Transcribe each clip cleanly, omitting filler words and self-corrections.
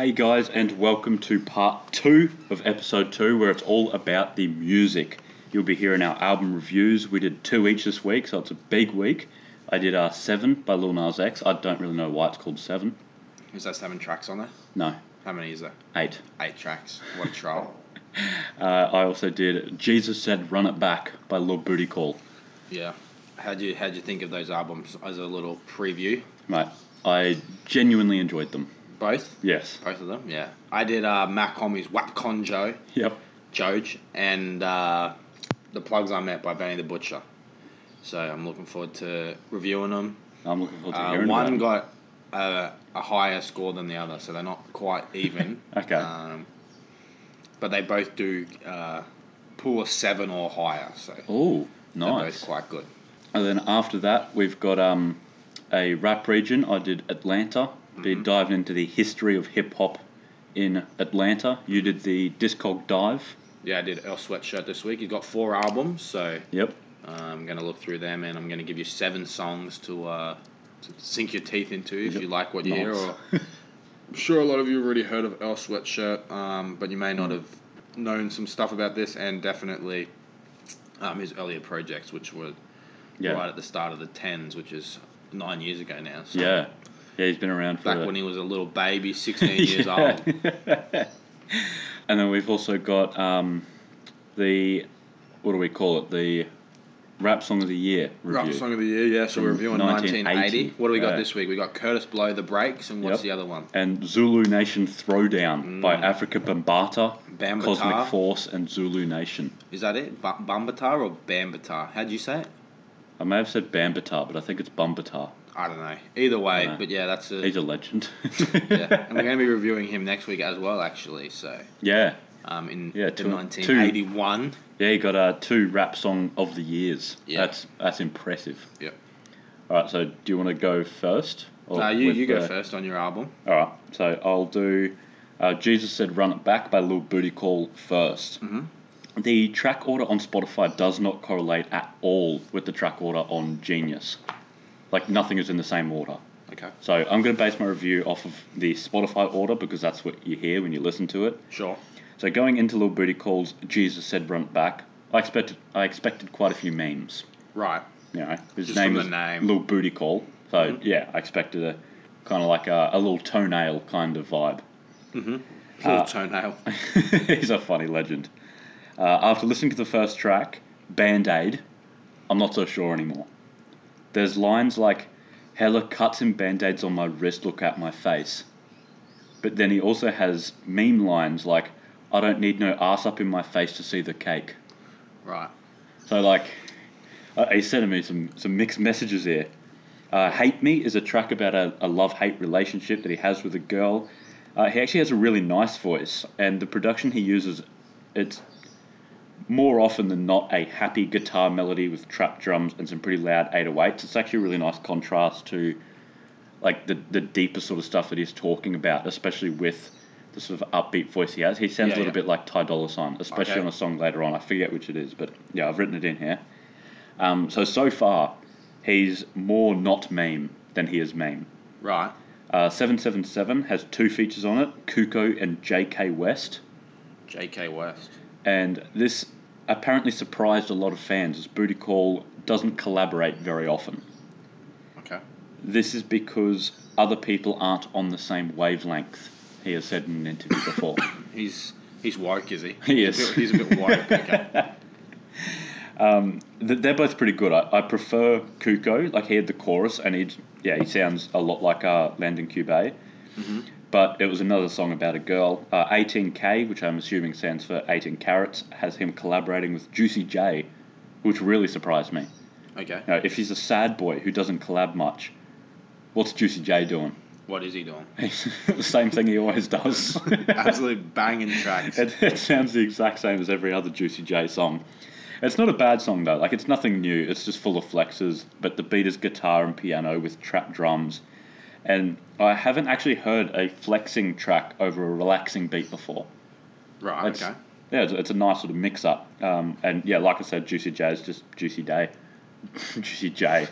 Hey guys, and welcome to part 2 of episode 2, where it's all about the music. You'll be hearing our album reviews. We did 2 each this week, so it's a big week. I did 7 by Lil Nas X. I don't really know why it's called 7. Is there 7 tracks on there? No. How many is there? 8. 8 tracks. What a troll. I also did Jesus Said Run It Back by Lord Booty Call. Yeah. How'd you think of those albums as a little preview? Mate, I genuinely enjoyed them. Both? Yes. Both of them, yeah. I did Mac Homie's Wap Conjo. Yep. Joj. And The Plugs I Met by Benny the Butcher. So I'm looking forward to reviewing them. I'm looking forward to hearing them. One got a higher score than the other, so they're not quite even. Okay. But they both do pull a 7 or higher. So ooh, nice. They're both quite good. And then after that, we've got a rap region. I did Atlanta. Be diving into the history of hip-hop in Atlanta. You did the Discog dive. Yeah, I did Earl Sweatshirt this week. He's got 4 albums, so yep. I'm going to look through them, and I'm going to give you 7 songs to sink your teeth into if you like what you hear. Or I'm sure a lot of you have already heard of Earl Sweatshirt, but you may not have known some stuff about this, and definitely his earlier projects, which were right at the start of the 10s, which is 9 years ago now. So. Yeah. Yeah, he's been around for back when he was a little baby, 16 years old. And then we've also got what do we call it? The Rap Song of the Year review. Rap Song of the Year, yeah. So we're reviewing 1980. What do we got this week? We got Kurtis Blow, The Breaks, and what's the other one? And Zulu Nation Throwdown by Afrika Bambaataa, Cosmic Force, and Zulu Nation. Is that it? Bambaataa or Bambaataa? How do you say it? I may have said Bambaataa, but I think it's Bambaataa. I don't know. Either way, but yeah, he's a legend. Yeah, and we're going to be reviewing him next week as well, actually. So yeah, in 1981. Yeah, he got 2 Rap Song of the Years. Yeah, that's impressive. Yep. All right, so do you want to go first? No, you go first on your album. All right, so I'll do Jesus Said Run It Back by Lil Booty Call first. Mm-hmm. The track order on Spotify does not correlate at all with the track order on Genius. Like, nothing is in the same order. Okay. So I'm going to base my review off of the Spotify order because that's what you hear when you listen to it. Sure. So going into Lil Booty Call's Jesus Said Run It Back, I expected quite a few memes. Right. You know, his name is Lil Booty Call. So, yeah, I expected a kind of like a little toenail kind of vibe. Mm-hmm. A little toenail. He's a funny legend. After listening to the first track, Band-Aid, I'm not so sure anymore. There's lines like, hella cuts and band-aids on my wrist, look at my face. But then he also has meme lines like, I don't need no ass up in my face to see the cake. Right. So like, he's sending me some mixed messages here. Hate Me is a track about a love-hate relationship that he has with a girl. He actually has a really nice voice, and the production he uses, it's more often than not a happy guitar melody with trap drums and some pretty loud 808s. It's actually a really nice contrast to like the deeper sort of stuff that he's talking about, especially with the sort of upbeat voice he has. He sounds a little bit like Ty Dolla $ign, especially on a song later on. I forget which it is, but yeah, I've written it in here. So far, he's more not meme than he is meme. Right. 777 has 2 features on it, Kuko and J.K. West. J.K. West. And this apparently surprised a lot of fans, as Booty Call doesn't collaborate very often. Okay. This is because other people aren't on the same wavelength, he has said in an interview before. He's woke, is he? He is. He's a bit woke, okay. They're both pretty good. I prefer Kuko. Like, he had the chorus, and he sounds a lot like Landon Cube. Mm-hmm. But it was another song about a girl. 18K, which I'm assuming stands for 18 Carats, has him collaborating with Juicy J, which really surprised me. Okay. You know, if he's a sad boy who doesn't collab much, what's Juicy J doing? What is he doing? The same thing he always does. Absolute banging tracks. It sounds the exact same as every other Juicy J song. It's not a bad song, though. Like, it's nothing new. It's just full of flexes, but the beat is guitar and piano with trap drums. And I haven't actually heard a flexing track over a relaxing beat before. Right, okay. Yeah, it's a nice sort of mix-up. And, yeah, like I said, Juicy J is just Juicy Day. Juicy J.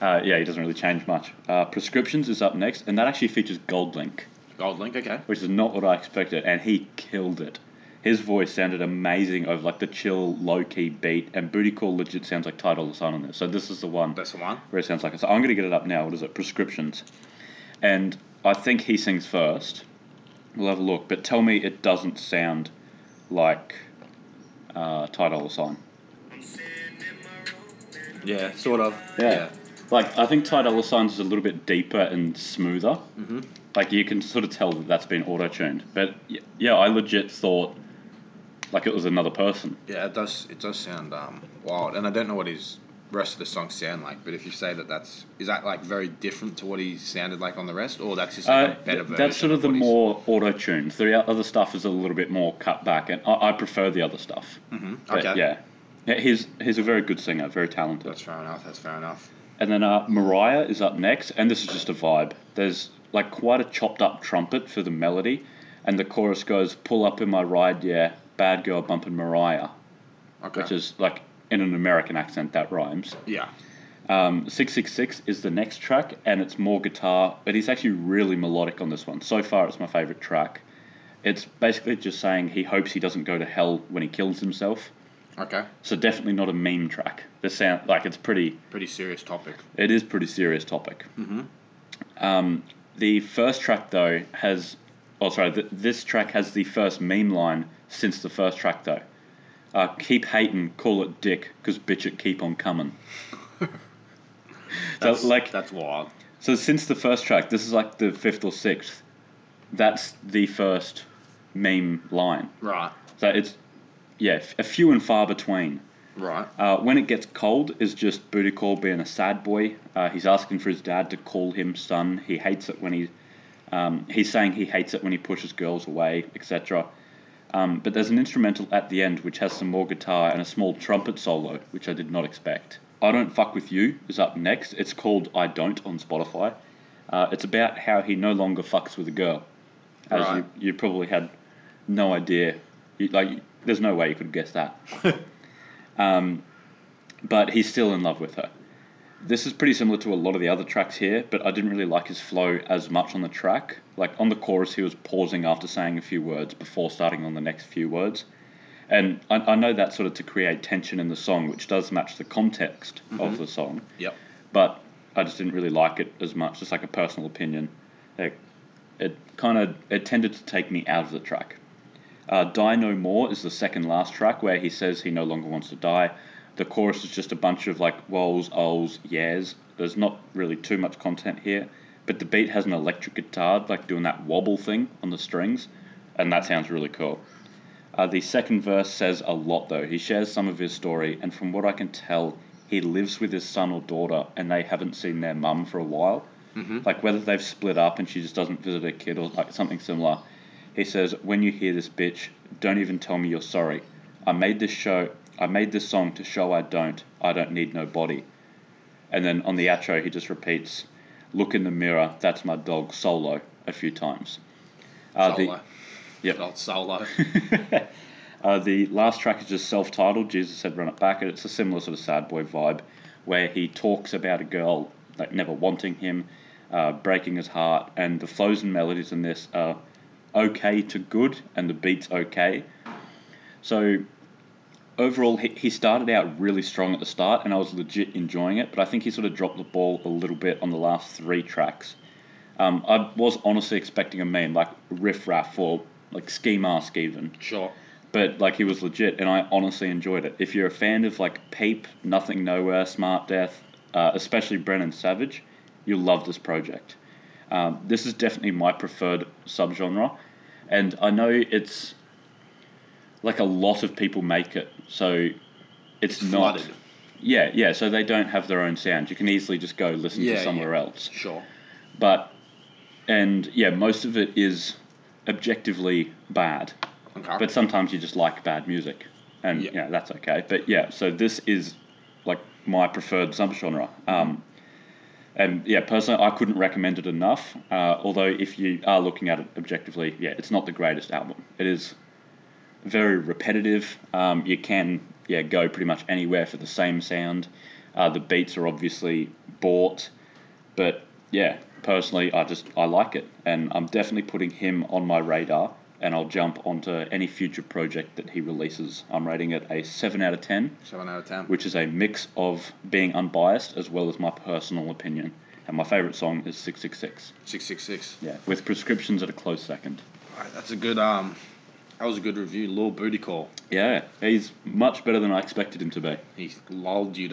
Yeah, he doesn't really change much. Prescriptions is up next, and that actually features Gold Link. Gold Link, okay. Which is not what I expected, and he killed it. His voice sounded amazing over like the chill, low-key beat, and Booty Call legit sounds like Ty Dolla $ign on this. So this is the one. That's the one? Where it sounds like it. So I'm going to get it up now. What is it? Prescriptions. And I think he sings first. We'll have a look. But tell me it doesn't sound like Ty Dolla $ign. Yeah, sort of. Yeah. Like, I think Ty Dolla $ign's is a little bit deeper and smoother. Mm-hmm. Like, you can sort of tell that that's been auto-tuned. But, yeah, I legit thought... like it was another person. Yeah, it does sound wild, and I don't know what his rest of the songs sound like. But if you say that's is that like very different to what he sounded like on the rest, or that's just like a better version? That's sort of the more auto-tuned. The other stuff is a little bit more cut back, and I prefer the other stuff. Mm-hmm. But, okay. Yeah, he's a very good singer, very talented. That's fair enough. And then Mariah is up next, and this is just a vibe. There's like quite a chopped up trumpet for the melody, and the chorus goes, "Pull up in my ride, yeah. Bad girl bumping Mariah," okay. Which is like in an American accent that rhymes. Yeah. 666 is the next track, and it's more guitar, but he's actually really melodic on this one. So far, it's my favorite track. It's basically just saying he hopes he doesn't go to hell when he kills himself. Okay. So definitely not a meme track. This sound like it's pretty serious topic. It is pretty serious topic. Mm-hmm. The first track though has. Oh, sorry, this track has the first meme line since the first track, though. Keep hatin', call it dick, because bitch it keep on coming. That's wild. So since the first track, this is like the fifth or sixth, that's the first meme line. Right. So it's, yeah, a few and far between. Right. When it gets cold is just Booty Call being a sad boy. He's asking for his dad to call him son. He hates it when he's saying he hates it when he pushes girls away, etc. But there's an instrumental at the end which has some more guitar and a small trumpet solo, which I did not expect. I Don't Fuck With You is up next. It's called I Don't on Spotify. It's about how he no longer fucks with a girl. As right. You probably had no idea. There's no way you could have guessed that. But he's still in love with her. This is pretty similar to a lot of the other tracks here, but I didn't really like his flow as much on the track. Like, on the chorus, he was pausing after saying a few words before starting on the next few words. And I know that's sort of to create tension in the song, which does match the context mm-hmm. of the song. Yep. But I just didn't really like it as much, just like a personal opinion. It tended to take me out of the track. Die No More is the second last track, where he says he no longer wants to die. The chorus is just a bunch of like wows, ohs, yeahs. There's not really too much content here, but the beat has an electric guitar, like doing that wobble thing on the strings, and that sounds really cool. The second verse says a lot though. He shares some of his story, and from what I can tell, he lives with his son or daughter, and they haven't seen their mum for a while. Mm-hmm. Like whether they've split up and she just doesn't visit her kid or like something similar. He says, "When you hear this bitch, don't even tell me you're sorry. I made this song to show I don't need nobody." And then on the outro, he just repeats, "Look in the mirror, that's my dog, Solo," a few times. Solo. Yep. Not Solo. The last track is just self-titled, Jesus Said Run It Back, and it's a similar sort of sad boy vibe, where he talks about a girl like never wanting him, breaking his heart, and the flows and melodies in this are okay to good, and the beat's okay. So... overall, he started out really strong at the start, and I was legit enjoying it, but I think he sort of dropped the ball a little bit on the last three tracks. I was honestly expecting a meme, like Riff Raff or like Ski Mask even. Sure. But like he was legit, and I honestly enjoyed it. If you're a fan of like Peep, Nothing Nowhere, Smart Death, especially Brennan Savage, you'll love this project. This is definitely my preferred subgenre, and I know it's... like a lot of people make it, so it's not... flooded. Yeah, so they don't have their own sound. You can easily just go listen to somewhere else. Sure. But, most of it is objectively bad. Okay. But sometimes you just like bad music, and, that's okay. But, so this is, like, my preferred subgenre. Personally, I couldn't recommend it enough, although if you are looking at it objectively, it's not the greatest album. It is... very repetitive. You can go pretty much anywhere for the same sound. The beats are obviously bought, but personally, I like it, and I'm definitely putting him on my radar, and I'll jump onto any future project that he releases. I'm rating it a 7 out of 10. 7 out of 10. Which is a mix of being unbiased as well as my personal opinion. And my favourite song is 666. 666. Yeah, with Prescriptions at a close second. All right, that's a good... That was a good review. Lord Booty Call. Yeah, he's much better than I expected him to be. He lulled you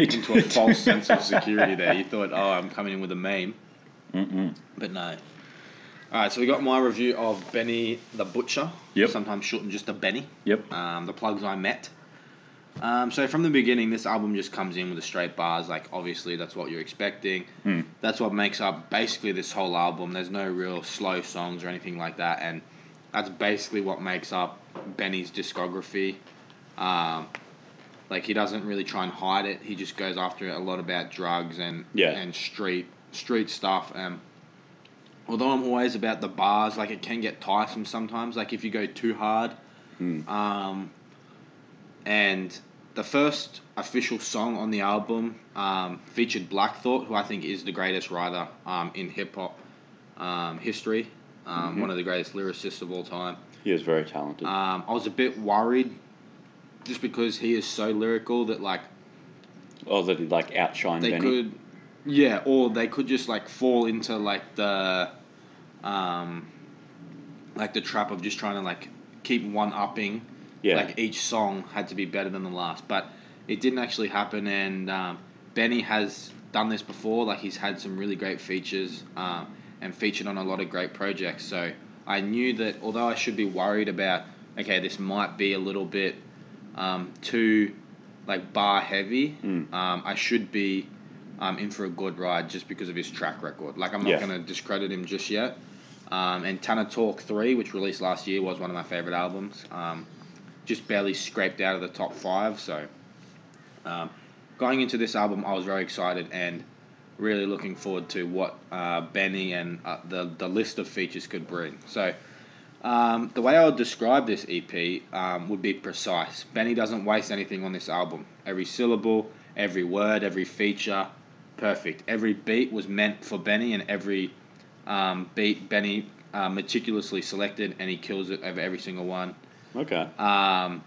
into a false sense of security there. You thought, oh, I'm coming in with a meme. Mm-mm. But no. All right, so we got my review of Benny the Butcher. Yep. Sometimes shortened just to Benny. Yep. The Plugs I Met. So from the beginning, this album just comes in with the straight bars. Like, obviously, that's what you're expecting. Mm. That's what makes up basically this whole album. There's no real slow songs or anything like that. And that's basically what makes up Benny's discography. Like, he doesn't really try and hide it. He just goes after it a lot about drugs and street stuff. Although I'm always about the bars, like, it can get tiresome sometimes. Like, if you go too hard. Mm. And the first official song on the album featured Black Thought, who I think is the greatest writer in hip-hop history. Mm-hmm. One of the greatest lyricists of all time. He is very talented. I was a bit worried just because he is so lyrical that, like... Oh, that he, like, outshine Benny? Yeah, or they could just, like, fall into, like, the trap of just trying to, like, keep one-upping. Yeah. Like, each song had to be better than the last. But it didn't actually happen, and Benny has done this before. Like, he's had some really great features, and featured on a lot of great projects. So I knew that, although I should be worried about, okay, this might be a little bit too, like, bar heavy, I should be in for a good ride just because of his track record. Like, I'm not going to discredit him just yet. And Tana Talk 3, which released last year, was one of my favourite albums. Just barely scraped out of the top 5. So going into this album, I was very excited and really looking forward to what Benny and the list of features could bring. So the way I would describe this EP would be precise. Benny doesn't waste anything on this album. Every syllable, every word, every feature, perfect. Every beat was meant for Benny, and every beat Benny meticulously selected, and he kills it over every single one. Okay. And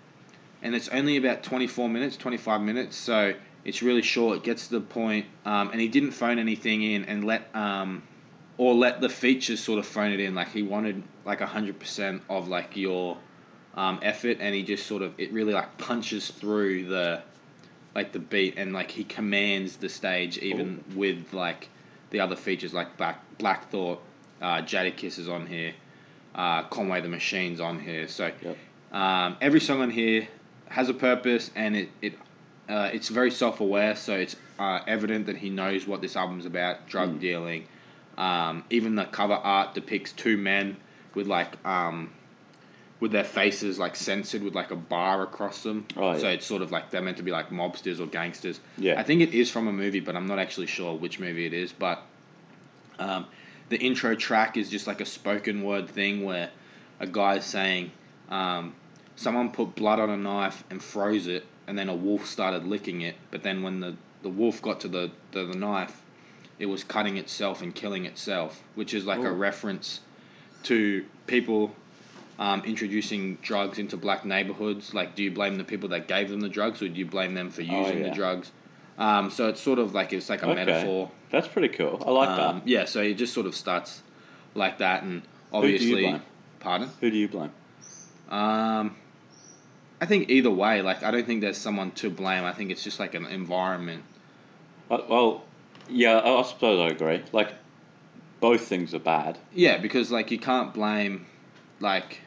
it's only about 25 minutes, so... It's really short. It gets to the point, and he didn't phone anything in, and let the features sort of phone it in. Like, he wanted, like, 100% of, like, your effort, and he just sort of, it really, like, punches through the beat, and, like, he commands the stage even with, like, the other features, like Black Thought, Jadakiss is on here, Conway the Machine's on here. So every song on here has a purpose, and it's very self-aware, so it's evident that he knows what this album's about, drug dealing. Even the cover art depicts two men with, like, with their faces, like, censored with, like, a bar across them. Oh, yeah. So it's sort of like they're meant to be, like, mobsters or gangsters. Yeah. I think it is from a movie, but I'm not actually sure which movie it is. But the intro track is just, like, a spoken word thing where a guy's saying, someone put blood on a knife and froze it, and then a wolf started licking it, but then when the wolf got to the knife, it was cutting itself and killing itself, which is like a reference to people introducing drugs into black neighborhoods. Like, do you blame the people that gave them the drugs, or do you blame them for using the drugs? So it's sort of like, it's like a metaphor. That's pretty cool. I like that. Yeah, so it just sort of starts like that, and obviously... Who do you blame? Pardon? Who do you blame? I think either way, like, I don't think there's someone to blame. I think it's just, like, an environment. Well, yeah, I suppose I agree. Like, both things are bad. Yeah, because, like, you can't blame, like,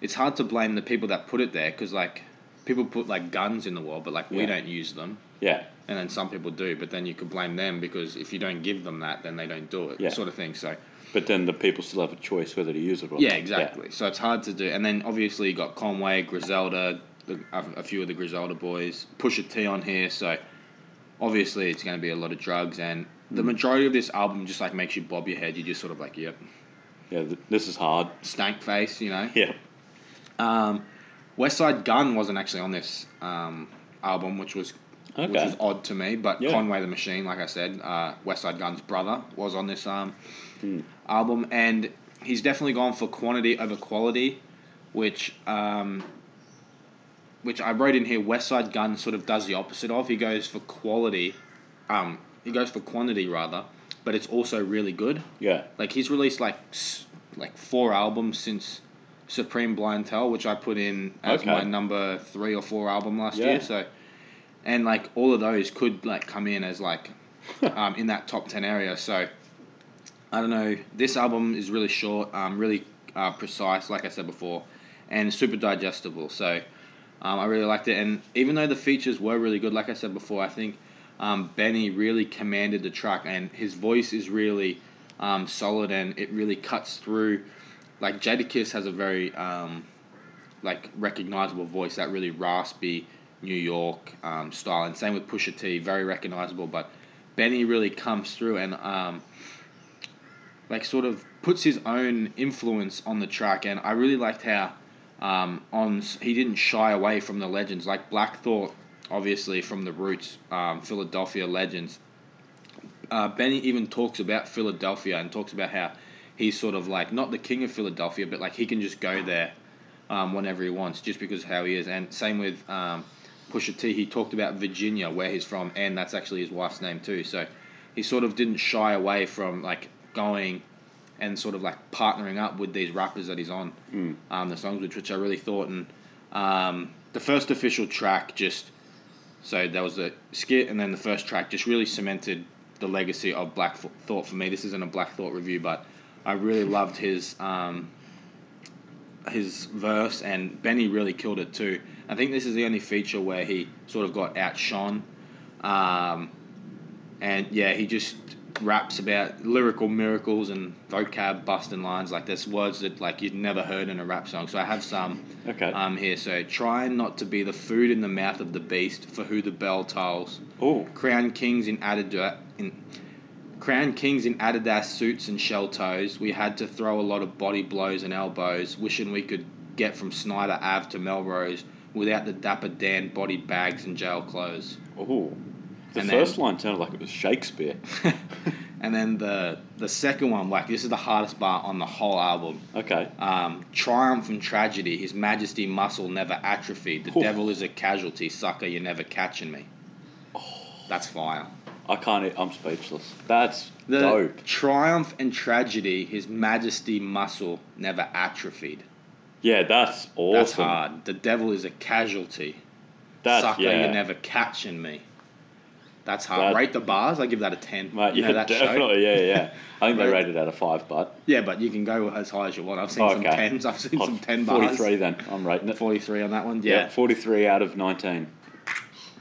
it's hard to blame the people that put it there, because, like, people put, like, guns in the world, but, like, we don't use them. Yeah. And then some people do, but then you could blame them, because if you don't give them that, then they don't do it, sort of thing, so... But then the people still have a choice whether to use it or not. Yeah, exactly. Yeah. So it's hard to do. And then obviously you got Conway, Griselda, a few of the Griselda boys, Pusha T on here. So obviously it's going to be a lot of drugs. And the majority of this album just, like, makes you bob your head. You just sort of like, yep. Yeah, this is hard. Stank face, you know. Yeah. Westside Gunn wasn't actually on this album, which was which is odd to me. But Conway the Machine, like I said, Westside Gunn's brother, was on this album, and he's definitely gone for quantity over quality, which I wrote in here. Westside Gunn sort of does the opposite of. He goes for quality, he goes for quantity rather, but it's also really good. Yeah, like he's released like 4 albums since Supreme Blientel, which I put in as my number 3 or 4 album last year. So, and like all of those could like come in as like in that top 10 area. So I don't know. This album is really short, really precise, like I said before, and super digestible. So I really liked it. And even though the features were really good, like I said before, I think Benny really commanded the track, and his voice is really solid, and it really cuts through. Like Jadakiss has a very like recognizable voice, that really raspy New York style, and same with Pusha T, very recognizable. But Benny really comes through and like sort of puts his own influence on the track. And I really liked how he didn't shy away from the legends, like Black Thought, obviously from the roots, Philadelphia legends. Benny even talks about Philadelphia and talks about how he's sort of like not the king of Philadelphia, but like he can just go there whenever he wants, just because of how he is. And same with Pusha T. He talked about Virginia, where he's from, and that's actually his wife's name too. So he sort of didn't shy away from like going and sort of like partnering up with these rappers that he's on the songs, which I really thought. And the first official track just, so there was the skit, and then the first track just really cemented the legacy of Black Thought for me. This isn't a Black Thought review, but I really loved his verse, and Benny really killed it too. I think this is the only feature where he sort of got outshone. And yeah, he just raps about lyrical miracles and vocab busting lines. Like there's words that like you'd never heard in a rap song. So I have some here. So try not to be the food in the mouth of the beast for who the bell tolls. Oh, Crown kings in Adidas suits and shell toes. We had to throw a lot of body blows and elbows, wishing we could get from Snyder Ave to Melrose without the Dapper Dan body bags and jail clothes. Oh, the first line sounded like it was Shakespeare. And then the second one, like this is the hardest bar on the whole album. Okay. Triumph and tragedy, his majesty muscle never atrophied. The devil is a casualty, sucker, you're never catching me. Oh. That's fire. I can't. I'm speechless. That's dope. Triumph and tragedy, his majesty muscle never atrophied. Yeah, that's awesome. That's hard. The devil is a casualty. Sucker, you're never catching me. That's hard. Rate the bars. I give that a 10. Mate, you know, that definitely. Show? Yeah. I think they rated out of 5, but you can go as high as you want. I've seen some 10s. I've seen some 10 bars. 43 then. I'm rating it. 43 on that one. Yeah. 43 out of 19.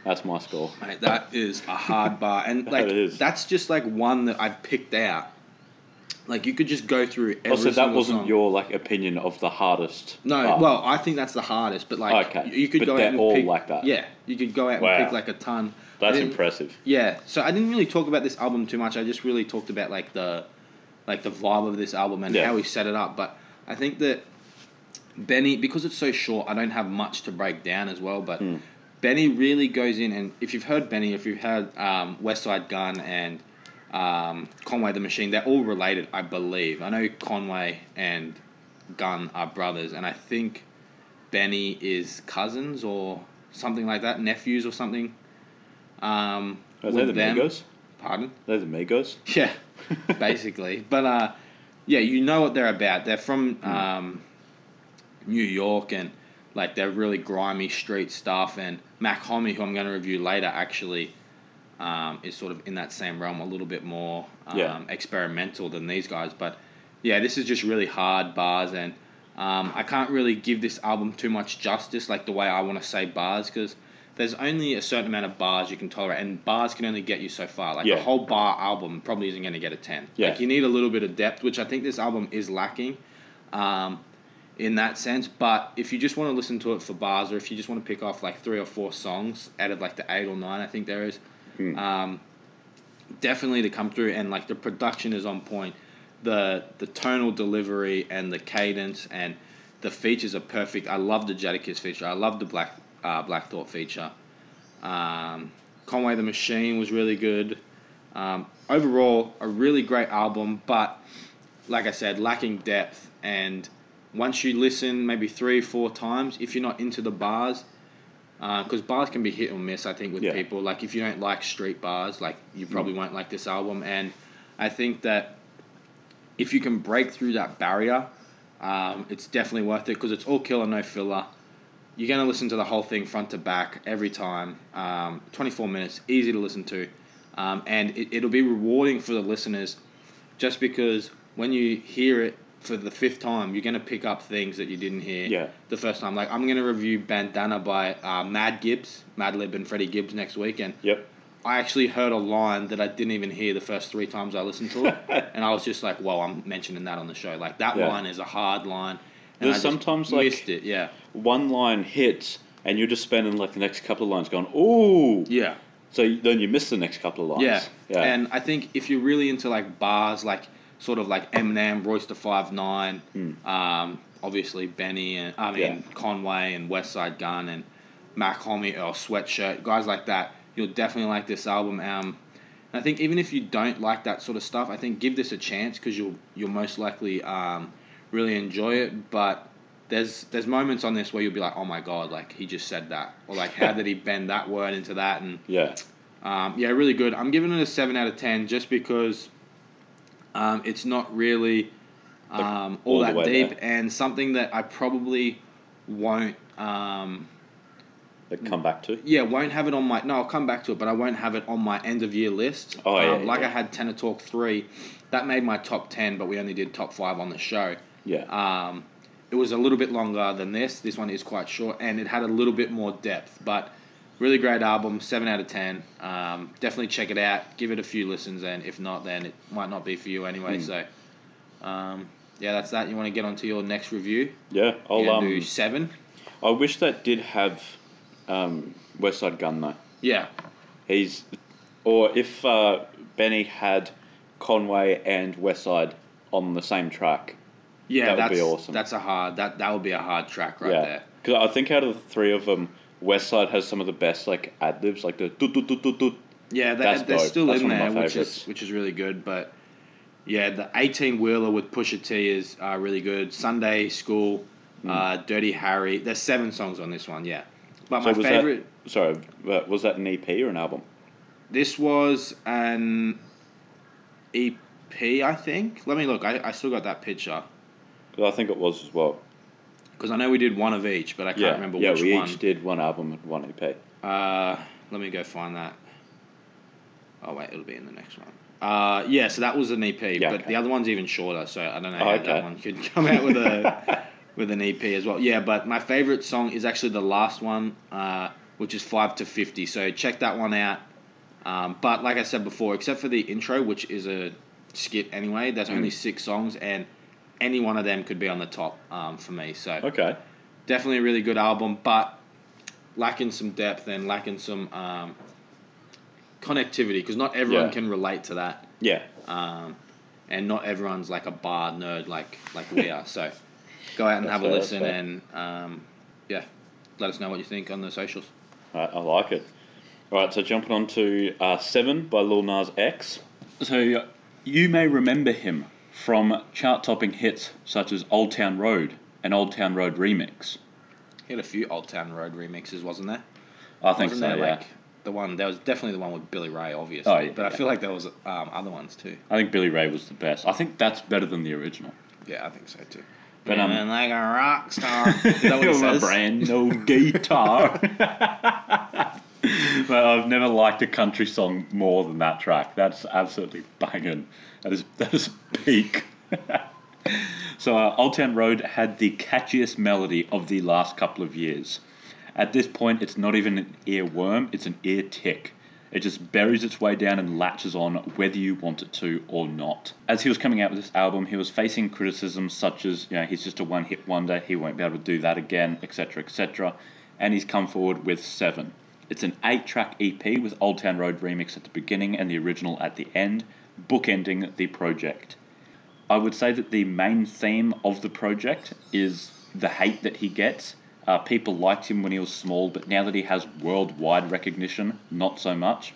That's my score. Mate, that is a hard bar. And like that's just like one that I've picked out. Like you could just go through every single song. Oh, so that wasn't your like opinion of the hardest bar. Well, I think that's the hardest, but like you could go out and pick. But they're all like that. Yeah, you could go out and pick like a ton. That's impressive. Yeah. So I didn't really talk about this album too much. I just really talked about like the vibe of this album and how he set it up. But I think that Benny, because it's so short, I don't have much to break down as well, but Benny really goes in, and if you've heard Benny, if you've heard Westside Gunn and Conway the Machine, they're all related, I believe. I know Conway and Gunn are brothers, and I think Benny is cousins or something like that, nephews or something. Are they the Migos? Pardon? They're the Migos? Yeah, basically. But yeah, you know what they're about. They're from New York, and like they're really grimy street stuff, and Mac Homie, who I'm going to review later, actually is sort of in that same realm, a little bit more experimental than these guys. But yeah, this is just really hard bars, and I can't really give this album too much justice, like the way I want to say bars, because there's only a certain amount of bars you can tolerate, and bars can only get you so far. Like a whole bar album probably isn't going to get a 10. Yeah. Like you need a little bit of depth, which I think this album is lacking. In that sense, but if you just want to listen to it for bars, or if you just want to pick off like 3 or 4 songs out of like the 8 or 9, I think there is, definitely to come through. And like the production is on point, the tonal delivery and the cadence and the features are perfect. I love the Jadakiss feature. I love the Black Thought feature. Conway the Machine was really good. Overall, a really great album, but like I said, lacking depth. And once you listen maybe 3 or 4 times, if you're not into the bars, because bars can be hit or miss, I think, with people. Like, if you don't like street bars, like, you probably won't like this album. And I think that if you can break through that barrier, it's definitely worth it, because it's all killer, no filler. You're going to listen to the whole thing front to back every time. 24 minutes, easy to listen to. And it'll be rewarding for the listeners, just because when you hear it for the 5th time, you're going to pick up things that you didn't hear the first time. Like, I'm going to review Bandana by Madlib and Freddie Gibbs next week. And I actually heard a line that I didn't even hear the first 3 times I listened to it. And I was just like, well, I'm mentioning that on the show. Like, that line is a hard line. And there's sometimes, like, missed it, one line hits, and you're just spending, like, the next couple of lines going, ooh. Yeah. So then you miss the next couple of lines. Yeah. And I think if you're really into, like, bars, like, sort of like Eminem, Royce the 5'9", obviously Benny, and Conway and Westside Gunn and Mac Homie, Earl Sweatshirt, guys like that, you'll definitely like this album. And I think even if you don't like that sort of stuff, I think give this a chance, because you'll most likely really enjoy it. But there's moments on this where you'll be like, oh my god, like, he just said that, or like, how did he bend that word into that? And really good. I'm giving it a 7 out of 10, just because it's not really all that deep, and something that I probably won't come back to. Yeah, won't have it on my... No, I'll come back to it, but I won't have it on my end-of-year list. Oh, I had Tenor Talk 3. That made my top 10, but we only did top 5 on the show. Yeah. It was a little bit longer than this. This one is quite short, and it had a little bit more depth, but... Really great album, 7 out of 10. Definitely check it out. Give it a few listens, and if not, then it might not be for you anyway. So, that's that. You want to get on to your next review? Yeah. I'll do 7. I wish that did have Westside Gunn, though. Yeah. Or if Benny had Conway and Westside on the same track, that would be awesome. That's that would be a hard track there. Because I think out of the 3 of them, Westside has some of the best, like, ad-libs, like the doot-doot-doot-doot. Yeah, they're still in there, which is really good. But, the 18-wheeler with Pusha T is really good. Sunday School, Dirty Harry. There's 7 songs on this one, But so my favourite... was that an EP or an album? This was an EP, I think. Let me look. I still got that picture. Because I think it was as well. Because I know we did one of each, but I can't remember which one. Yeah, we each did one album and one EP. Let me go find that. Oh, wait, it'll be in the next one. So that was an EP, but the other one's even shorter, so I don't know how that one could come out with an EP as well. Yeah, but my favourite song is actually the last one, which is 5 to 50, so check that one out. But like I said before, except for the intro, which is a skip anyway, there's only 6 songs, and... any one of them could be on the top for me. So definitely a really good album, but lacking some depth and lacking some connectivity, because not everyone can relate to that. Yeah. And not everyone's like a bar nerd like we are. So go out and have a listen and let us know what you think on the socials. All right, I like it. All right, so jumping on to 7 by Lil Nas X. So you may remember him from chart-topping hits such as Old Town Road and Old Town Road Remix. He had a few Old Town Road remixes, wasn't there? I think so, there was definitely the one with Billy Ray, obviously. Oh, yeah, but I feel like there was other ones too. I think Billy Ray was the best. I think that's better than the original. Yeah, I think so too. But I'm like a rock star. Is that what it says? A brand new guitar. But I've never liked a country song more than that track. That's absolutely banging. That is peak. So Old Town Road had the catchiest melody of the last couple of years. At this point, it's not even an earworm, it's an ear tick. It just buries its way down and latches on whether you want it to or not. As he was coming out with this album, he was facing criticisms such as, he's just a one-hit wonder, he won't be able to do that again, etc., etc., and he's come forward with 7. It's an 8-track EP with Old Town Road Remix at the beginning and the original at the end, bookending the project. I would say that the main theme of the project is the hate that he gets People liked him when he was small, but now that he has worldwide recognition, not so much.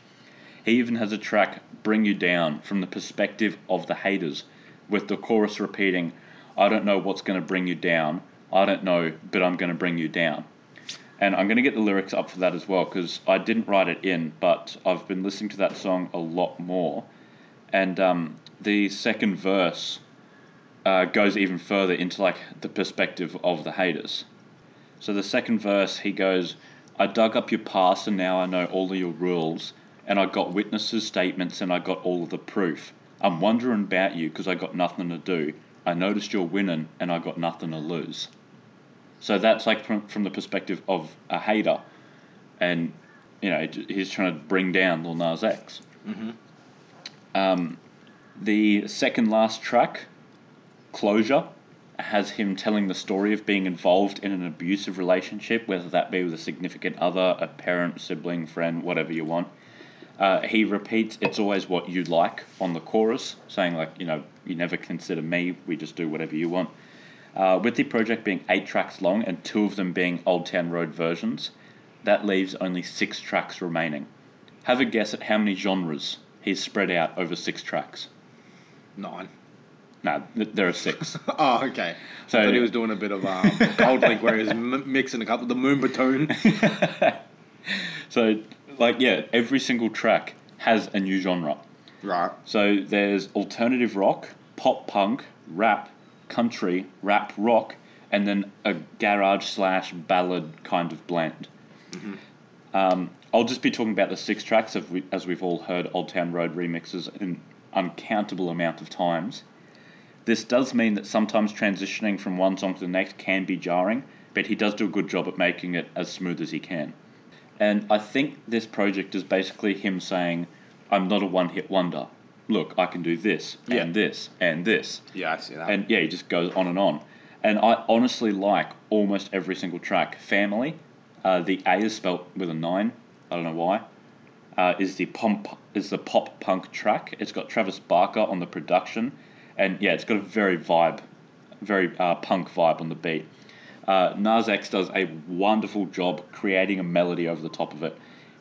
He even has a track, Bring You Down, from the perspective of the haters, with the chorus repeating, I don't know what's going to bring you down, I don't know, but I'm going to bring you down. And I'm going to get the lyrics up for that as well, because I didn't write it in, but I've been listening to that song a lot more. And the second verse goes even further into like the perspective of the haters. So the second verse, he goes, I dug up your past and now I know all of your rules, and I got witnesses' statements and I got all of the proof. I'm wondering about you because I got nothing to do. I noticed you're winning and I got nothing to lose. So that's like from the perspective of a hater. And, you know, he's trying to bring down Lil Nas X. Mm-hmm. The second last track, Closure, has him telling the story of being involved in an abusive relationship, whether that be with a significant other, a parent, sibling, friend, whatever you want. He repeats, it's always what you like, on the chorus, saying like, you know, you never consider me, we just do whatever you want. With the project being 8 tracks long and 2 of them being Old Town Road versions, that leaves only 6 tracks remaining. Have a guess at how many genres he's spread out over 6 tracks. 9. No, there are 6. Oh, okay. So I thought he was doing a bit of Gold Link where he was mixing a couple, the Moombatune. So, like, yeah, every single track has a new genre. Right. So there's alternative rock, pop punk, rap, country, rap rock, and then a garage / ballad kind of blend. Mm-hmm. I'll just be talking about the 6 tracks, as we've all heard Old Town Road remixes an uncountable amount of times. This does mean that sometimes transitioning from one song to the next can be jarring, but he does do a good job at making it as smooth as he can. And I think this project is basically him saying, I'm not a one-hit wonder. Look, I can do this, yeah, and this, and this. Yeah, I see that. And yeah, he just goes on and on. And I honestly like almost every single track. Family, the A is spelt with a 9, I don't know why, is the pop-punk track. It's got Travis Barker on the production. And yeah, it's got a very punk vibe on the beat. Nas X does a wonderful job creating a melody over the top of it.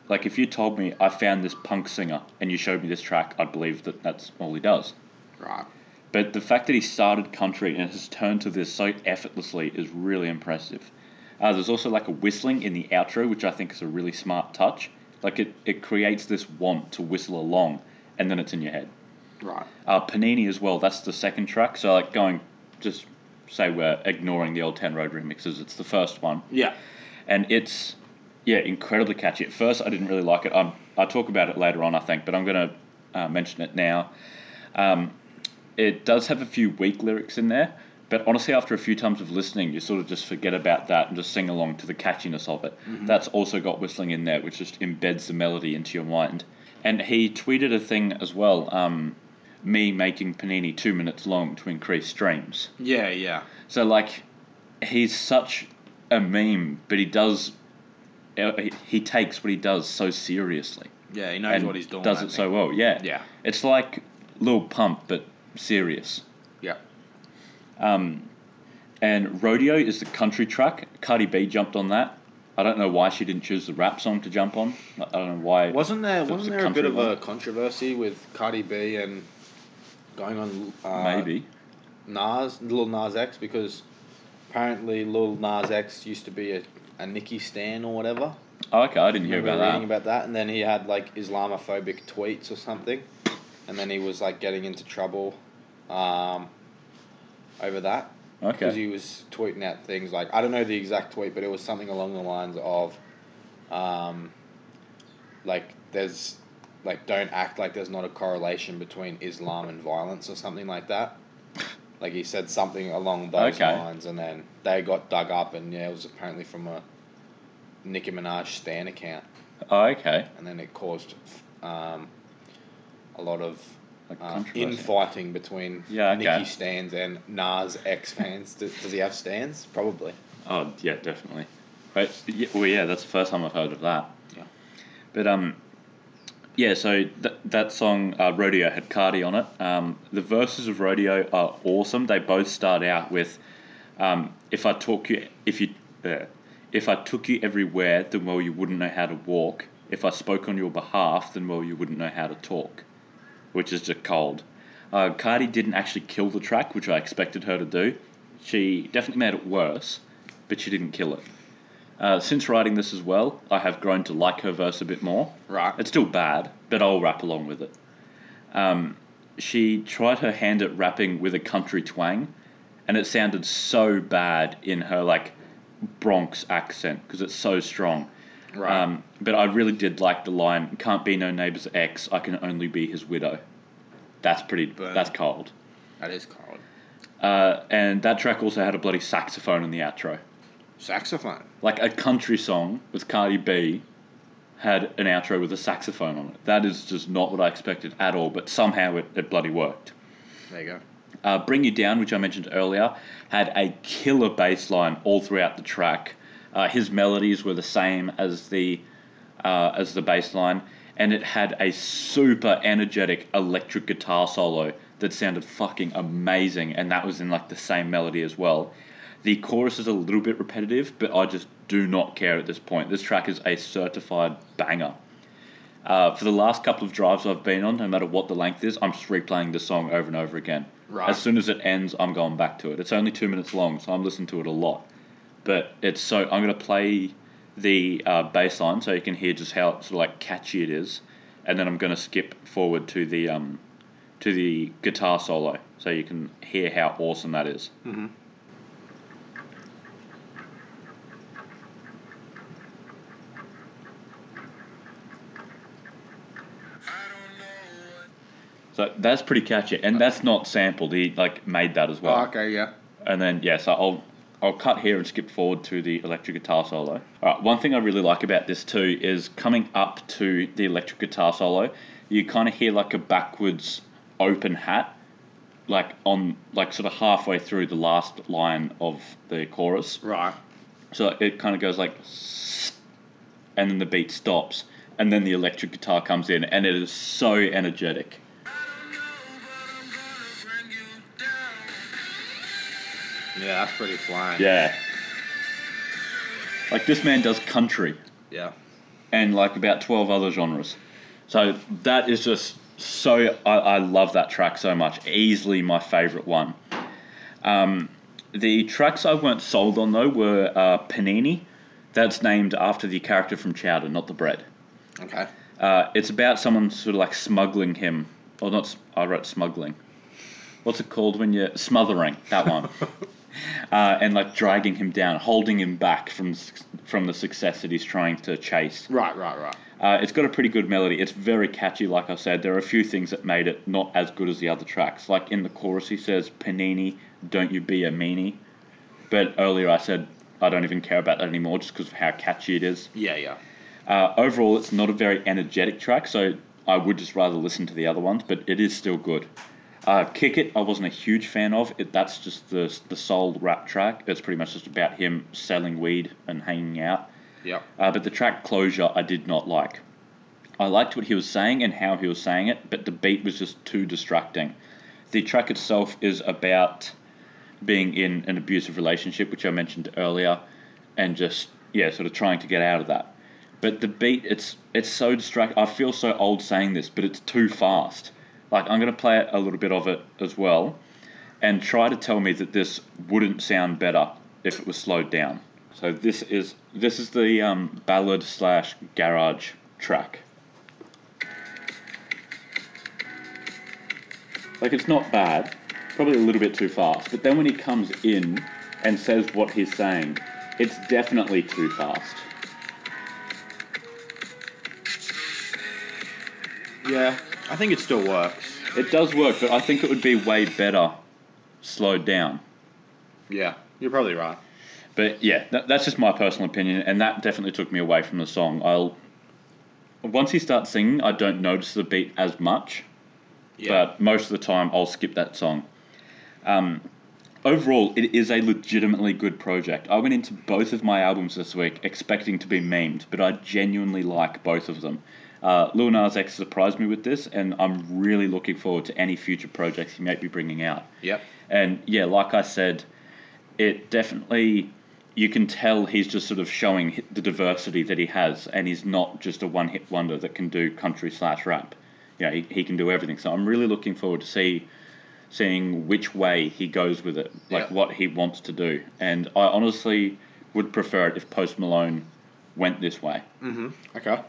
Like, if you told me I found this punk singer and you showed me this track, I'd believe that that's all he does. Right. But the fact that he started country and has turned to this so effortlessly is really impressive. There's also like a whistling in the outro, which I think is a really smart touch. Like, it creates this want to whistle along, and then it's in your head. Right. Panini as well, that's the second track. So, like, just say we're ignoring the Old Town Road remixes, it's the first one. Yeah. And it's, yeah, incredibly catchy. At first, I didn't really like it. I'll talk about it later on, I think, but I'm going to mention it now. It does have a few weak lyrics in there, but honestly, after a few times of listening, you sort of just forget about that and just sing along to the catchiness of it. Mm-hmm. That's also got whistling in there, which just embeds the melody into your mind. And he tweeted a thing as well, me making Panini 2 minutes long to increase streams. Yeah, yeah. So, like, he's such a meme, but he takes what he does so seriously. Yeah, he knows what he's doing. Does it so well, yeah. Yeah. It's like Lil Pump, but serious. Yeah. And Rodeo is the country track. Cardi B jumped on that. I don't know why she didn't choose the rap song to jump on. I don't know why. Wasn't there a bit of a controversy with Cardi B and going on maybe Lil Nas X, because apparently Lil Nas X used to be a Nicki stan or whatever. Oh, okay, I didn't hear about that. And then he had like Islamophobic tweets or something, and then he was like getting into trouble over that. Okay. Because he was tweeting out things like, I don't know the exact tweet, but it was something along the lines of, don't act like there's not a correlation between Islam and violence or something like that. Like, he said something along those lines, and then they got dug up, and yeah, it was apparently from a Nicki Minaj stan account. Oh, okay. And then it caused a lot of infighting between Nicki stans and Nas X fans. Does he have stans? Probably. Oh, yeah, definitely. Right. Well, yeah, that's the first time I've heard of that. Yeah. But, so that song, Rodeo, had Cardi on it. The verses of Rodeo are awesome. They both start out with, if I talk you... If you... If I took you everywhere, then well, you wouldn't know how to walk. If I spoke on your behalf, then well, you wouldn't know how to talk. Which is just cold. Cardi didn't actually kill the track, which I expected her to do. She definitely made it worse, but she didn't kill it. Since writing this as well, I have grown to like her verse a bit more. Right. It's still bad, but I'll rap along with it. She tried her hand at rapping with a country twang, and it sounded so bad in her, like, Bronx accent, because it's so strong. Right. But I really did like the line, "Can't be no neighbor's ex, I can only be his widow." That's pretty... Boom. That's cold. That is cold. And that track also had a bloody saxophone in the outro. Saxophone? Like a country song with Cardi B had an outro with a saxophone on it. That is just not what I expected at all, but somehow it bloody worked. There you go. Bring You Down, which I mentioned earlier, had a killer bass line all throughout the track. His melodies were the same as the bass line, and it had a super energetic electric guitar solo that sounded fucking amazing, and that was in like the same melody as well. The chorus is a little bit repetitive, but I just do not care at this point. This track is a certified banger. For the last couple of drives I've been on, no matter what the length is, I'm just replaying this song over and over again. Right. As soon as it ends, I'm going back to it. It's only 2 minutes long, so I'm listening to it a lot. But it's so... I'm going to play the bass line so you can hear just how sort of like catchy it is. And then I'm going to skip forward to the guitar solo so you can hear how awesome that is. Mm-hmm. So that's pretty catchy, and that's not sampled. He like made that as well. Oh, okay, yeah. And then yeah, so I'll cut here and skip forward to the electric guitar solo. All right, one thing I really like about this too is coming up to the electric guitar solo, you kind of hear like a backwards open hat, like on like sort of halfway through the last line of the chorus. Right. So it kind of goes like, and then the beat stops, and then the electric guitar comes in, and it is so energetic. Yeah, that's pretty flying. Yeah. Like, this man does country. Yeah. And, like, about 12 other genres. So, that is just so... I love that track so much. Easily my favourite one. The tracks I weren't sold on, though, were Panini. That's named after the character from Chowder, not the bread. Okay. It's about someone sort of, like, smuggling him. Or not... I wrote smuggling. What's it called when you're... Smothering. That one. And like dragging him down, holding him back from the success that he's trying to chase. Right. It's got a pretty good melody. It's very catchy, like I said. There are a few things that made it not as good as the other tracks. Like in the chorus, he says, "Panini, don't you be a meanie." But earlier I said, I don't even care about that anymore just because of how catchy it is. Yeah. Overall, it's not a very energetic track, so I would just rather listen to the other ones, but it is still good. Kick It, I wasn't a huge fan of. That's just the soul rap track. It's pretty much just about him selling weed and hanging out. Yeah. But the track Closure, I did not like. I liked what he was saying and how he was saying it, but the beat was just too distracting. The track itself is about being in an abusive relationship, which I mentioned earlier, and just, yeah, sort of trying to get out of that. But the beat, it's so distracting. I feel so old saying this, but it's too fast. Like, I'm going to play a little bit of it as well and try to tell me that this wouldn't sound better if it was slowed down. So this is the ballad / garage track. Like, it's not bad, probably a little bit too fast, but then when he comes in and says what he's saying, it's definitely too fast. Yeah. I think it still works. It does work, but I think it would be way better slowed down. Yeah, you're probably right. But yeah, that's just my personal opinion, and that definitely took me away from the song. Once he starts singing, I don't notice the beat as much, but most of the time I'll skip that song. Overall, it is a legitimately good project. I went into both of my albums this week expecting to be memed, but I genuinely like both of them. Lil Nas X surprised me with this, and I'm really looking forward to any future projects he may be bringing out. Yep. And yeah, like I said, it definitely you can tell he's just sort of showing the diversity that he has, and he's not just a one-hit wonder that can do country / rap. You know, he can do everything. So I'm really looking forward to seeing which way he goes with it, like what he wants to do. And I honestly would prefer it if Post Malone went this way. Mm-hmm. Okay.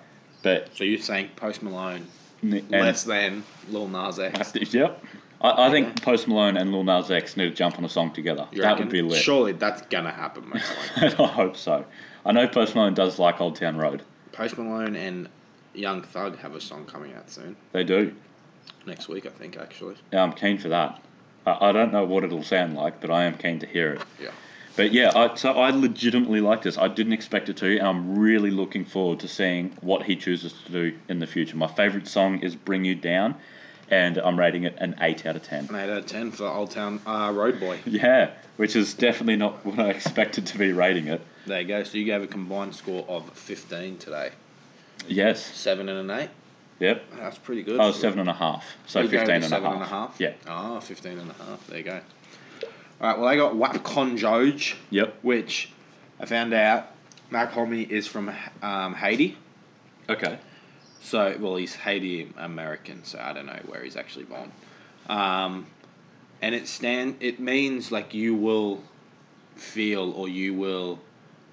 But so you're saying Post Malone less than Lil Nas X? Yep. I think Post Malone and Lil Nas X need to jump on a song together. That would be lit. Surely that's going to happen, mate. I hope so. I know Post Malone does like Old Town Road. Post Malone and Young Thug have a song coming out soon. They do. Next week, I think, actually. Yeah, I'm keen for that. I don't know what it'll sound like, but I am keen to hear it. Yeah. But yeah, I legitimately like this. I didn't expect it to, and I'm really looking forward to seeing what he chooses to do in the future. My favourite song is Bring You Down, and I'm rating it an 8 out of 10. An 8 out of 10 for Old Town Road Boy. Yeah, which is definitely not what I expected to be rating it. There you go. So you gave a combined score of 15 today. Yes. 7 and an 8? Yep. That's pretty good. Oh, 7.5. So 15.5. Yeah. Oh, 15.5. There you go. All right, well, I got Wapcon Joj. Yep. Which I found out Mac Homie is from Haiti. Okay. So, well, he's Haiti American, so I don't know where he's actually born. And it means like you will feel or you will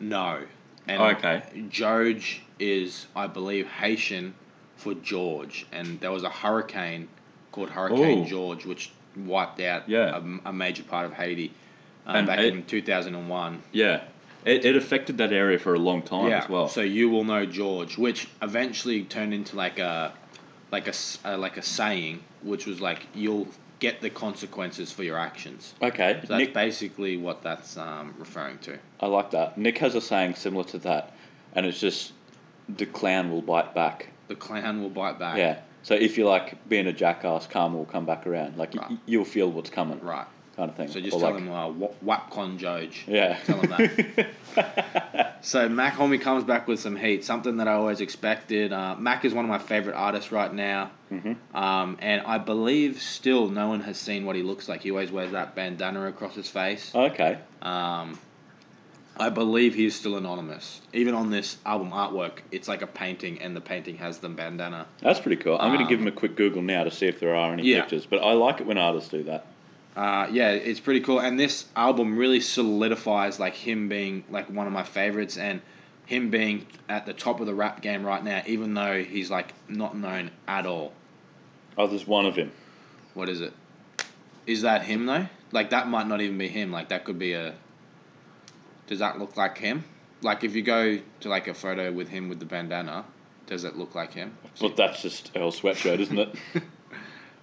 know. And okay. Joj is, I believe, Haitian for George, and there was a hurricane called Hurricane George, which wiped out a major part of Haiti in 2001. Yeah. It affected that area for a long time as well. So you will know George, which eventually turned into like a saying, which was like you'll get the consequences for your actions. Okay. So that's basically what that's referring to. I like that. Nick has a saying similar to that, and it's just the clown will bite back. The clown will bite back. Yeah. So if you're like being a jackass, karma will come back around. Like you'll feel what's coming. Right. Kind of thing. So just tell him Wapcon Joj. Yeah. Tell him that. So Mac Homie comes back with some heat, something that I always expected. Mac is one of my favourite artists right now. Mm-hmm. And I believe still no one has seen what he looks like. He always wears that bandana across his face. Okay. I believe he is still anonymous. Even on this album artwork, it's like a painting, and the painting has the bandana. That's pretty cool. I'm going to give him a quick Google now to see if there are any pictures. But I like it when artists do that. Yeah, it's pretty cool. And this album really solidifies like him being like one of my favorites, and him being at the top of the rap game right now, even though he's like not known at all. Oh, there's one of him. What is it? Is that him though? Like that might not even be him. Like that could be a... Does that look like him? Like if you go to like a photo with him with the bandana, does it look like him? But that's just Earl Sweatshirt, isn't it?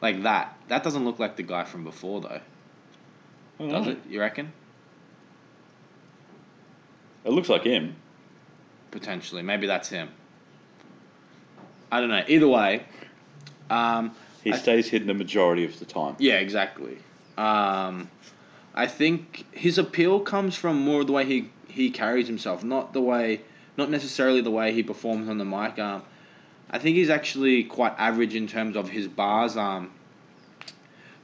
Like that. That doesn't look like the guy from before, though. Does it? You reckon? It looks like him. Potentially. Maybe that's him. I don't know. Either way. He stays hidden the majority of the time. Yeah, exactly. I think his appeal comes from more the way he carries himself, not necessarily the way he performs on the mic. I think he's actually quite average in terms of his bars,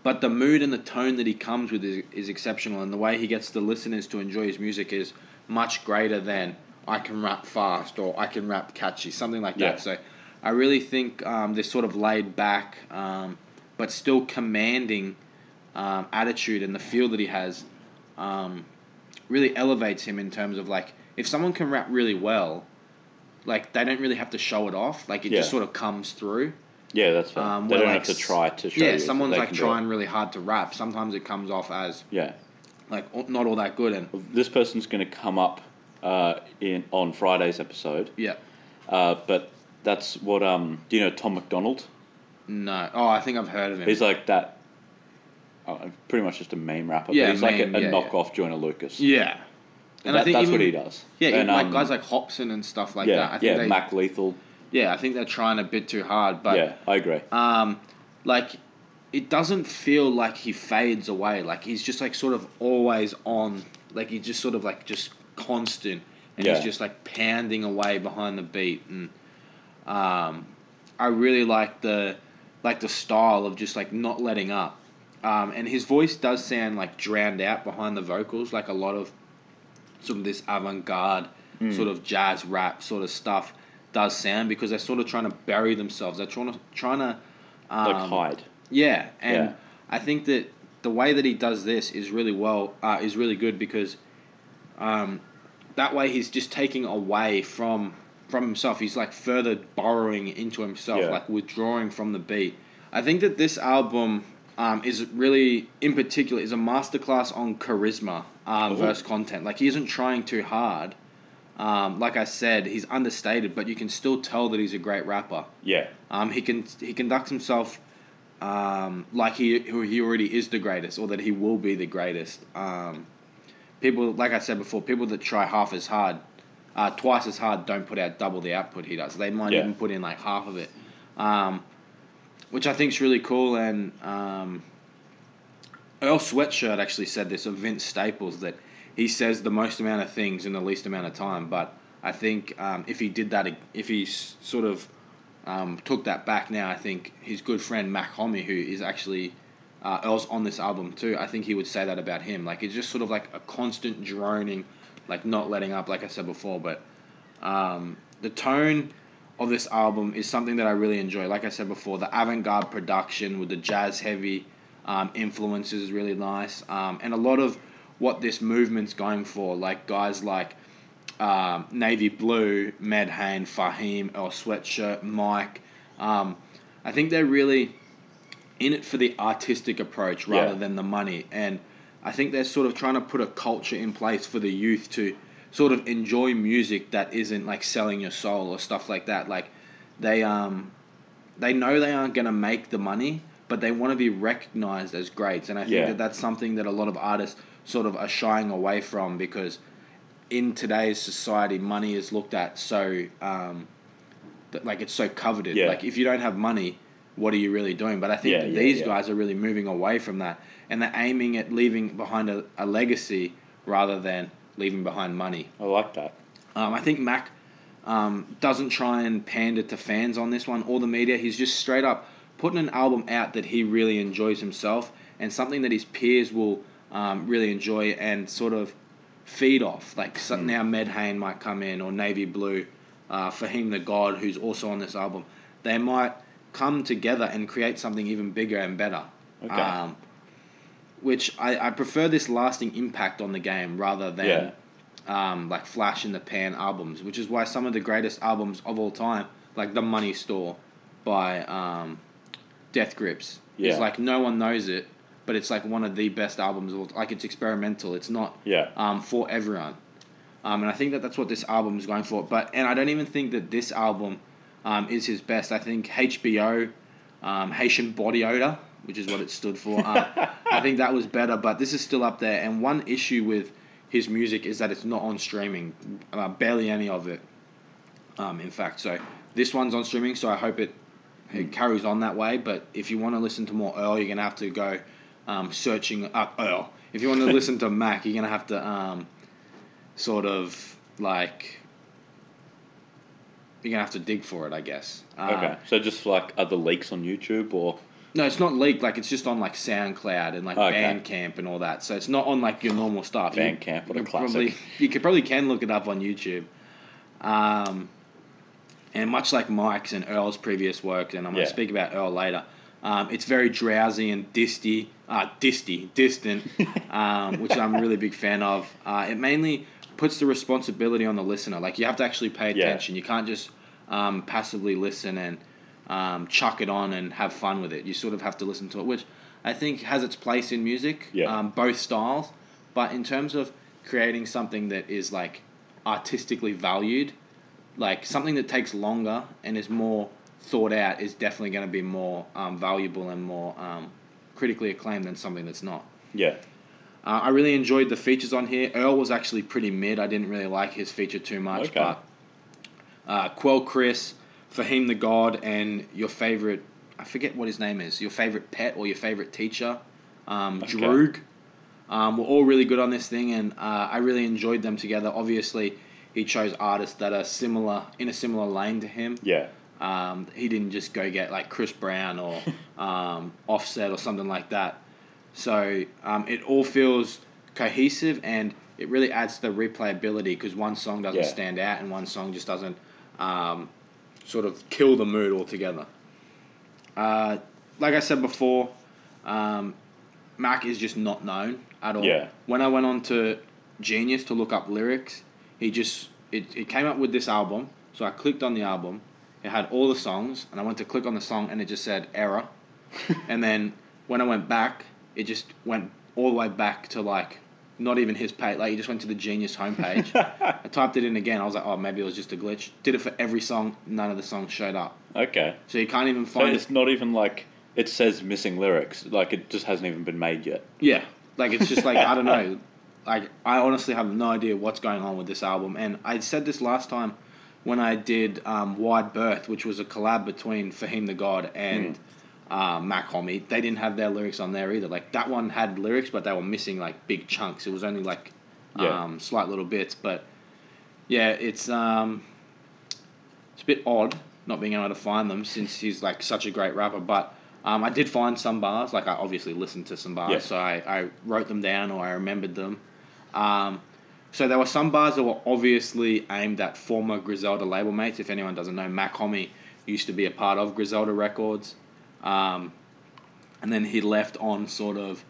but the mood and the tone that he comes with is exceptional, and the way he gets the listeners to enjoy his music is much greater than I can rap fast or I can rap catchy, something like that. So I really think this sort of laid back but still commanding attitude and the feel that he has really elevates him in terms of like if someone can rap really well, like they don't really have to show it off. Like it just sort of comes through. Yeah, that's fair. They don't have to try to show. Yeah, someone's like trying really hard to rap. Sometimes it comes off as like not all that good. And this person's going to come up on Friday's episode. Yeah. But that's what do you know Tom McDonald? No. Oh, I think I've heard of him. He's like that. Pretty much just a meme rapper. Yeah, but he's like a knockoff Joyner Lucas. Yeah. And I think that's what he does. Yeah, and, like guys like Hobson and stuff like that. I think Mac Lethal. Yeah, I think they're trying a bit too hard. But yeah, I agree. Like, it doesn't feel like he fades away. Like, he's just like sort of always on. Like, he's just sort of like just constant. And he's just like pounding away behind the beat. And I really like the style of just like not letting up. And his voice does sound like drowned out behind the vocals, like a lot of some of this avant-garde sort of jazz rap sort of stuff does sound, because they're sort of trying to bury themselves. They're trying to like hide. Yeah, and I think that the way that he does this is really well, is really good, because that way he's just taking away from himself. He's like further borrowing into himself, like withdrawing from the beat. I think that this album is really, in particular, is a masterclass on charisma versus content. Like, he isn't trying too hard. Like I said, he's understated, but you can still tell that he's a great rapper. Yeah. He conducts himself like he already is the greatest, or that he will be the greatest. People, like I said before, people that try half as hard, twice as hard, don't put out double the output he does. They might even put in like half of it, which I think is really cool. And Earl Sweatshirt actually said this of Vince Staples, that he says the most amount of things in the least amount of time. But I think if he did that, if he sort of took that back now, I think his good friend Mac Homie, who is actually Earl's on this album too, I think he would say that about him. Like, it's just sort of like a constant droning, like not letting up, like I said before. But the tone of this album is something that I really enjoy. Like I said before, the avant-garde production with the jazz-heavy influences is really nice. And a lot of what this movement's going for, like guys like Navy Blue, Medhane, Fahim, Earl Sweatshirt, Mike. I think they're really in it for the artistic approach rather than the money. And I think they're sort of trying to put a culture in place for the youth to sort of enjoy music that isn't like selling your soul or stuff like that. Like, they know they aren't going to make the money, but they want to be recognized as greats. And I think that that's something that a lot of artists sort of are shying away from, because in today's society, money is looked at so, like, it's so coveted. Yeah. Like, if you don't have money, what are you really doing? But I think that these guys are really moving away from that, and they're aiming at leaving behind a legacy rather than leaving behind money. I like that. I think Mac doesn't try and pander to fans on this one or the media. He's just straight up putting an album out that he really enjoys himself, and something that his peers will really enjoy and sort of feed off. Like, now Medhane might come in, or Navy Blue, Fahim the God, who's also on this album. They might come together and create something even bigger and better. Okay. Which I prefer this lasting impact on the game rather than like flash in the pan albums, which is why some of the greatest albums of all time, like The Money Store by Death Grips, is like, no one knows it, but it's like one of the best albums of all time. Like, it's experimental. It's not for everyone. And I think that that's what this album is going for. And I don't even think that this album is his best. I think HBO, Haitian Body Odor, which is what it stood for, I think that was better, but this is still up there. And one issue with his music is that it's not on streaming, barely any of it, in fact. So this one's on streaming, so I hope it carries on that way. But if you want to listen to more Earl, you're going to have to go searching up Earl. If you want to listen to Mac, you're going to have to sort of like... You're going to have to dig for it, I guess. Okay, so just like other leaks on YouTube or... No, it's not leaked. Like, it's just on like SoundCloud and like Bandcamp and all that. So it's not on like your normal stuff. Bandcamp, what a classic. You probably can look it up on YouTube. And much like Mike's and Earl's previous work, and I'm going to speak about Earl later, it's very drowsy and distant, which I'm a really big fan of. It mainly puts the responsibility on the listener. Like, you have to actually pay attention. You can't just passively listen and chuck it on and have fun with it. You sort of have to listen to it, which I think has its place in music, both styles. But in terms of creating something that is like artistically valued, like something that takes longer and is more thought out, is definitely going to be more valuable and more critically acclaimed than something that's not. I really enjoyed the features on here. Earl was actually pretty mid. I didn't really like his feature too much, but Quell Chris, Fahim the God, and your favorite, I forget what his name is, your favorite pet or your favorite teacher, Droog, were all really good on this thing, and I really enjoyed them together. Obviously, he chose artists that are in a similar lane to him. Yeah. He didn't just go get like Chris Brown or Offset or something like that. So it all feels cohesive, and it really adds to the replayability because one song doesn't stand out and one song just doesn't sort of kill the mood altogether. Like I said before, Mac is just not known at all. Yeah. When I went on to Genius to look up lyrics, he just it came up with this album. So I clicked on the album. It had all the songs, and I went to click on the song, and it just said error. And then when I went back, it just went all the way back to like not even his page. Like, he just went to the Genius homepage. I typed it in again. I was like, oh, maybe it was just a glitch. Did it for every song. None of the songs showed up. Okay. So you can't even find it. So it's not even like it says missing lyrics. Like, it just hasn't even been made yet. Yeah. Like, it's just like, I don't know. Like, I honestly have no idea what's going on with this album. And I said this last time when I did Wide Berth, which was a collab between Fahim the God and Mac Homie. They didn't have their lyrics on there either. Like, that one had lyrics, but they were missing, like, big chunks. It was only, like, slight little bits. But, yeah, it's a bit odd not being able to find them since he's, like, such a great rapper. But I did find some bars. Like, I obviously listened to some bars, so I wrote them down or I remembered them. So there were some bars that were obviously aimed at former Griselda label mates. If anyone doesn't know, Mac Homie used to be a part of Griselda Records. And then he left on sort of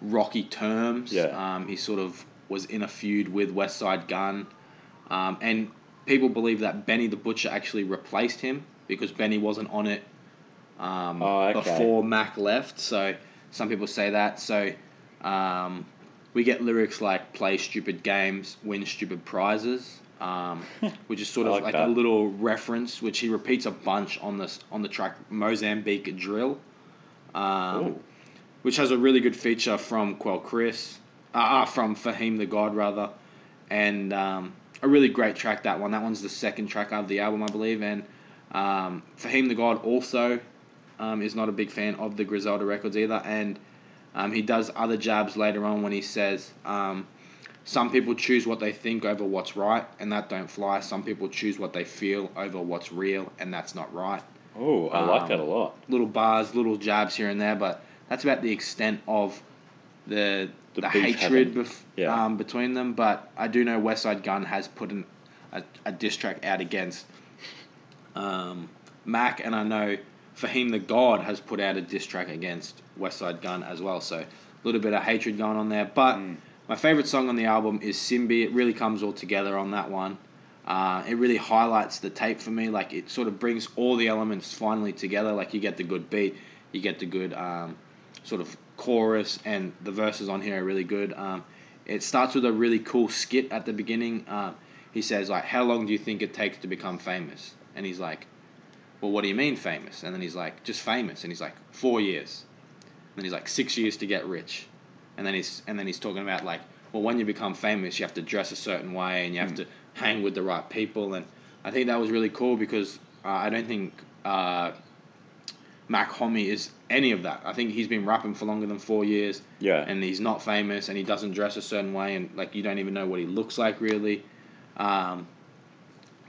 rocky terms. Yeah. He sort of was in a feud with Westside Gunn. And people believe that Benny the Butcher actually replaced him because Benny wasn't on it before Mac left. So some people say that. So we get lyrics like play stupid games, win stupid prizes, which is sort of like a little reference, which he repeats a bunch on the track Mozambique Drill, which has a really good feature from from Fahim the God rather, and a really great track, that one. That one's the second track of the album, I believe, and Fahim the God also is not a big fan of the Griselda Records either, and he does other jabs later on when he says, some people choose what they think over what's right, and that don't fly. Some people choose what they feel over what's real, and that's not right. Oh, I like that a lot. Little bars, little jabs here and there, but that's about the extent of the hatred between them. But I do know Westside Gunn has put a diss track out against Mac, and I know Fahim the God has put out a diss track against Westside Gunn as well, so a little bit of hatred going on there. But my favourite song on the album is Simbi. It really comes all together on that one. It really highlights the tape for me. Like, it sort of brings all the elements finally together. Like, you get the good beat, you get the good sort of chorus, and the verses on here are really good. It starts with a really cool skit at the beginning. He says, like, how long do you think it takes to become famous? And he's like, well, what do you mean famous? And then he's like, just famous. And he's like, 4 years. And then he's like, 6 years to get rich. And then he's talking about, like, well, when you become famous, you have to dress a certain way and you have to hang with the right people. And I think that was really cool because I don't think Mac Homie is any of that. I think he's been rapping for longer than 4 years. Yeah. And he's not famous and he doesn't dress a certain way. And, like, you don't even know what he looks like, really.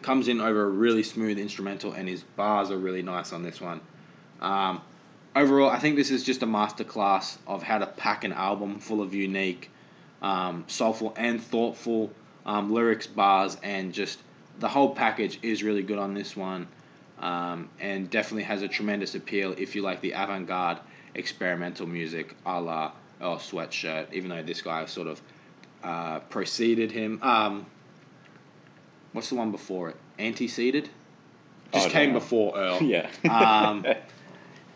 Comes in over a really smooth instrumental, and his bars are really nice on this one. Overall, I think this is just a masterclass of how to pack an album full of unique, soulful and thoughtful lyrics, bars, and just the whole package is really good on this one, and definitely has a tremendous appeal if you like the avant-garde experimental music a la Earl Sweatshirt, even though this guy sort of preceded him. What's the one before it? Anteceded? Came before Earl. Yeah.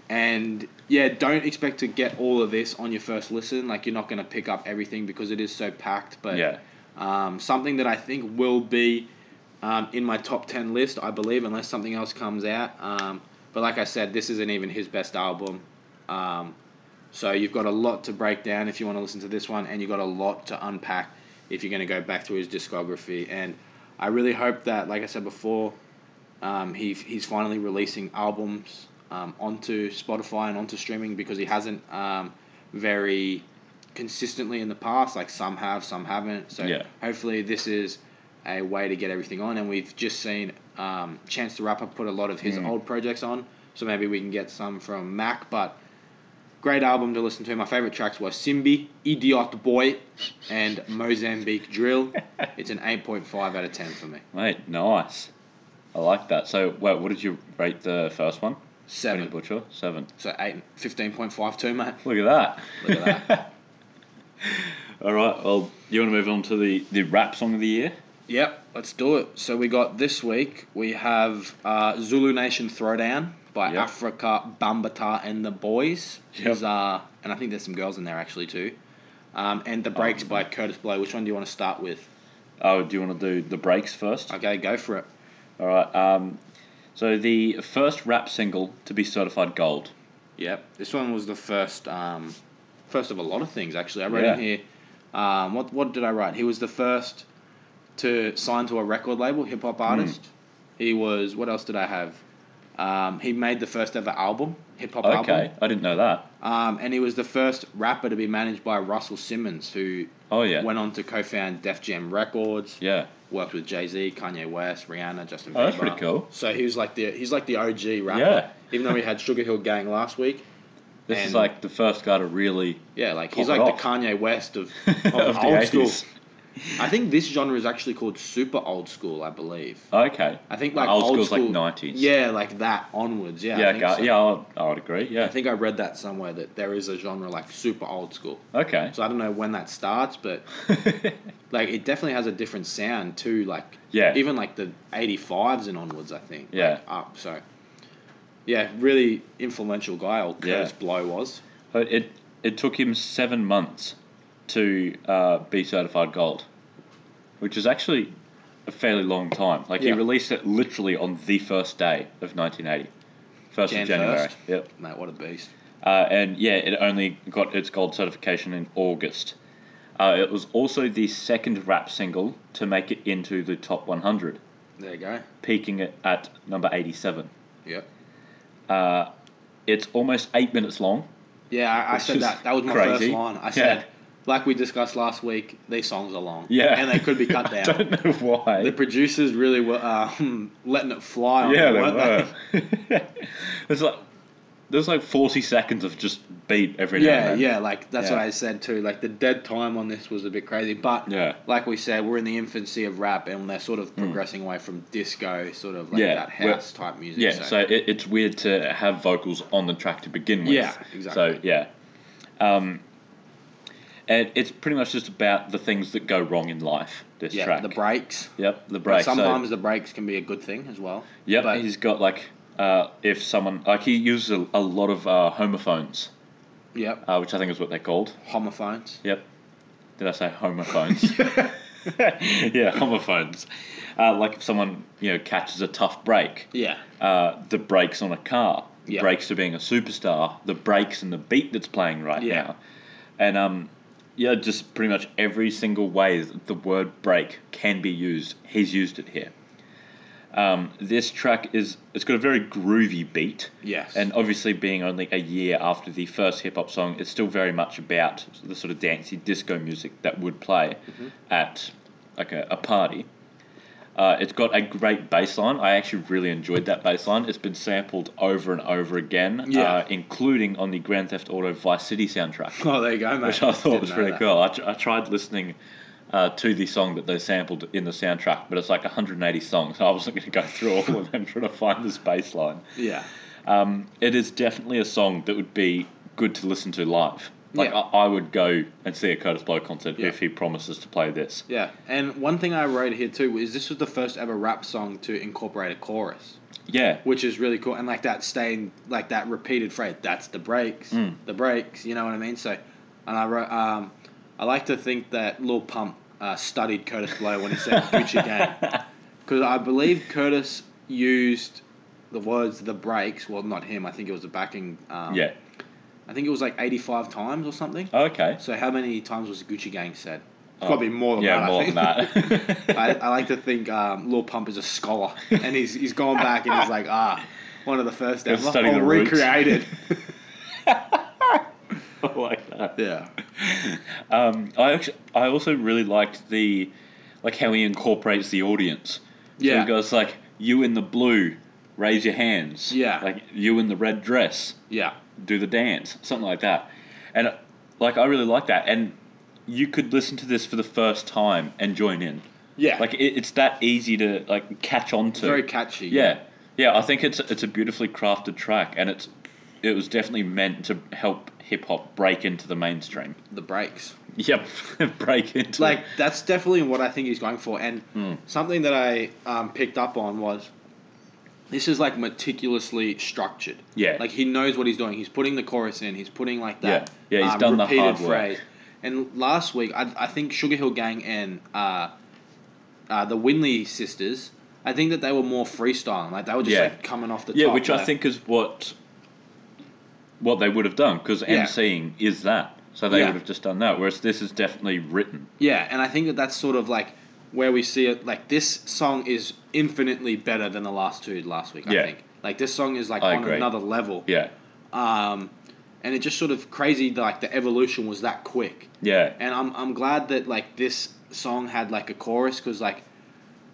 And, yeah, don't expect to get all of this on your first listen. Like, you're not going to pick up everything because it is so packed. But something that I think will be in my top 10 list, I believe, unless something else comes out. But like I said, this isn't even his best album. So you've got a lot to break down if you want to listen to this one. And you've got a lot to unpack if you're going to go back through his discography. And I really hope that, like I said before, he's finally releasing albums onto Spotify and onto streaming, because he hasn't very consistently in the past. Like, some have, some haven't. So hopefully this is a way to get everything on. And we've just seen Chance the Rapper put a lot of his old projects on. So maybe we can get some from Mac. But Great album to listen to. My favourite tracks were Simbi, Idiot Boy, and Mozambique Drill. It's an 8.5 out of 10 for me. Mate, nice. I like that. So, wait, what did you rate the first one? 7. Benny Butcher? 7. So, 8, 15.52, mate. Look at that. Look at that. All right, well, you want to move on to the rap song of the year? Yep, let's do it. So we got this week, we have Zulu Nation Throwdown by Afrika Bambaataa and the Boys. And I think there's some girls in there actually too. And The Breaks by Kurtis Blow. Which one do you want to start with? Oh, do you want to do The Breaks first? Okay, go for it. All right. So the first rap single to be certified gold. Yep, this one was the first... first of a lot of things, actually. I wrote in here... what did I write? He was the first to sign to a record label, hip-hop artist. He was... What else did I have? He made the first ever album, hip-hop album. Okay, I didn't know that. And he was the first rapper to be managed by Russell Simmons, who went on to co-found Def Jam Records. Yeah. Worked with Jay-Z, Kanye West, Rihanna, Justin Bieber. Oh, that's pretty cool. So he's like the OG rapper. Yeah. Even though we had Sugar Hill Gang last week. This is like the first guy to really pop he's like off. The Kanye West of the old 80s. School. I think this genre is actually called super old school, I believe. Okay. I think like old school like 90s. Yeah, like that onwards. Yeah. Yeah, I would agree. Yeah. I think I read that somewhere that there is a genre like super old school. Okay. So I don't know when that starts, but like it definitely has a different sound too. Like even like the 85s and onwards, I think. Yeah. Like, up. So. Yeah, really influential guy, old Kurtis Blow was. It took him 7 months to be certified gold, which is actually a fairly long time. Like, he released it literally on the first day of 1980. 1st of January. Yep. Mate, what a beast. And, it only got its gold certification in August. It was also the second rap single to make it into the top 100. There you go. Peaking it at number 87. Yep. It's almost 8 minutes long. Yeah, I said that. That was my first line. I said, like we discussed last week, these songs are long. Yeah. And they could be cut down. I don't know why. The producers really were letting it fly on them, weren't they? There's like 40 seconds of just beat every now and then. Yeah, like that's what I said too. Like the dead time on this was a bit crazy. But like we said, we're in the infancy of rap and they're sort of progressing away from disco, sort of like that house type music. Yeah, so it's weird to have vocals on the track to begin with. Yeah, exactly. So, and it's pretty much just about the things that go wrong in life, this track. Yeah, the breaks. Yep, the breaks. But sometimes the breaks can be a good thing as well. Yep, but he's got like... if someone... Like, he uses a lot of homophones. Yep. Which I think is what they're called. Homophones. Yep. Did I say homophones? Yeah, homophones. Like, if someone, catches a tough break. Yeah. The brakes on a car. Yep. Brakes to being a superstar. The brakes in the beat that's playing right now. And, just pretty much every single way that the word break can be used, he's used it here. This track it's got a very groovy beat. Yes. And obviously being only a year after the first hip-hop song, it's still very much about the sort of dancey disco music that would play at like a party. It's got a great bass line. I actually really enjoyed that bass line. It's been sampled over and over again, including on the Grand Theft Auto Vice City soundtrack. Oh, there you go, mate. Which I thought was pretty cool. I tried listening... to the song that they sampled in the soundtrack, but it's like 180 songs. I wasn't going to go through all of them trying to find this bass line. Yeah. It is definitely a song that would be good to listen to live. Like, I would go and see a Kurtis Blow concert if he promises to play this. Yeah, and one thing I wrote here too is this was the first ever rap song to incorporate a chorus. Yeah. Which is really cool. And like that staying, like that repeated phrase, that's the breaks, the breaks, you know what I mean? So, and I wrote, I like to think that Lil Pump studied Kurtis Blow when he said Future Gang. Because I believe Kurtis used the words the breaks. Well, not him. I think it was the backing. I think it was like 85 times or something. Okay. So how many times was Gucci Gang said? Probably more than that. Yeah, more than that. I like to think Lil Pump is a scholar. And he's gone back and he's like, one of the first ever. Studying the roots. Recreated. I like that. Yeah. I also really liked the how he incorporates the audience. So he goes like, you in the blue, raise your hands. Yeah. Like, you in the red dress. Yeah. Do the dance. Something like that. And, like, I really like that. And you could listen to this for the first time and join in. Yeah. Like, it's that easy to, like, catch on to. It's very catchy. Yeah. Yeah, I think it's a beautifully crafted track, and it was definitely meant to help hip-hop break into the mainstream. The breaks. Yep, break into like, it. That's definitely what I think he's going for, and something that I picked up on was this is, like, meticulously structured. Yeah. Like, he knows what he's doing. He's putting the chorus in. He's putting, like, that yeah. Yeah, he's done the hard work. Phrase. And last week, I think Sugar Hill Gang and the Winley sisters, I think that they were more freestyling. Like, they were just, like, coming off the top. Yeah, which I think is what they would have done, because MCing is that. So they would have just done that, whereas this is definitely written. Yeah, and I think that that's sort of, like, where we see it. Like, this song is infinitely better than the last two last week, I think. Like, this song is, like, on another level. Yeah. And it just sort of crazy, like, the evolution was that quick. Yeah. And I'm glad that, like, this song had, like, a chorus, because, like,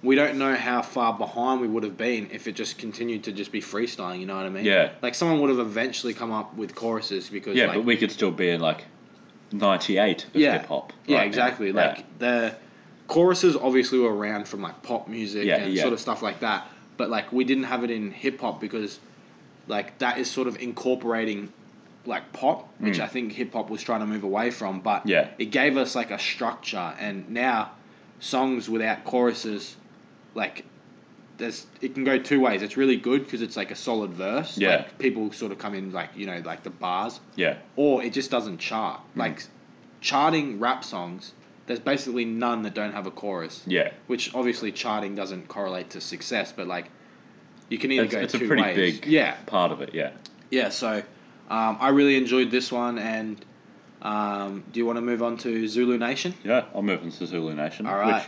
we don't know how far behind we would have been if it just continued to just be freestyling, you know what I mean? Yeah. Like, someone would have eventually come up with choruses because, yeah, like, but we could still be in, like, 98 of hip-hop. Yeah, right exactly. Now. Like, the choruses obviously were around from, like, pop music and sort of stuff like that. But, like, we didn't have it in hip-hop because, like, that is sort of incorporating, like, pop, which I think hip-hop was trying to move away from. But it gave us, like, a structure. And now songs without choruses, like, it can go two ways. It's really good because it's, like, a solid verse. Yeah. Like, people sort of come in, like, you know, like, the bars. Yeah. Or it just doesn't chart. Like, charting rap songs, there's basically none that don't have a chorus. Yeah. Which, obviously, charting doesn't correlate to success, but, like, you can either go two ways. It's a pretty big part of it, yeah. Yeah, so I really enjoyed this one, and do you want to move on to Zulu Nation? Yeah, I'll move on to Zulu Nation. All right. Which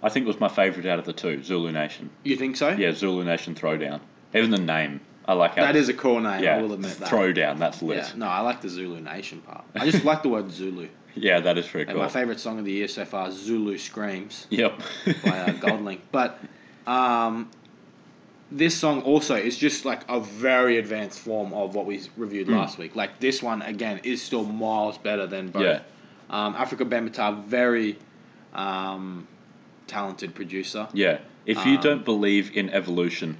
I think was my favourite out of the two, Zulu Nation. You think so? Yeah, Zulu Nation Throwdown. Even the name, I like how... That is a cool name, I will admit that. Throwdown, that's lit. Yeah, no, I like the Zulu Nation part. I just like the word Zulu. Yeah, that is pretty cool. And my favourite song of the year so far is Zulu Screams. Yep. By Goldlink. But this song also is just like a very advanced form of what we reviewed last week. Like, this one, again, is still miles better than both. Yeah. Afrika Bambaataa, very... talented producer. Yeah. If you don't believe in evolution,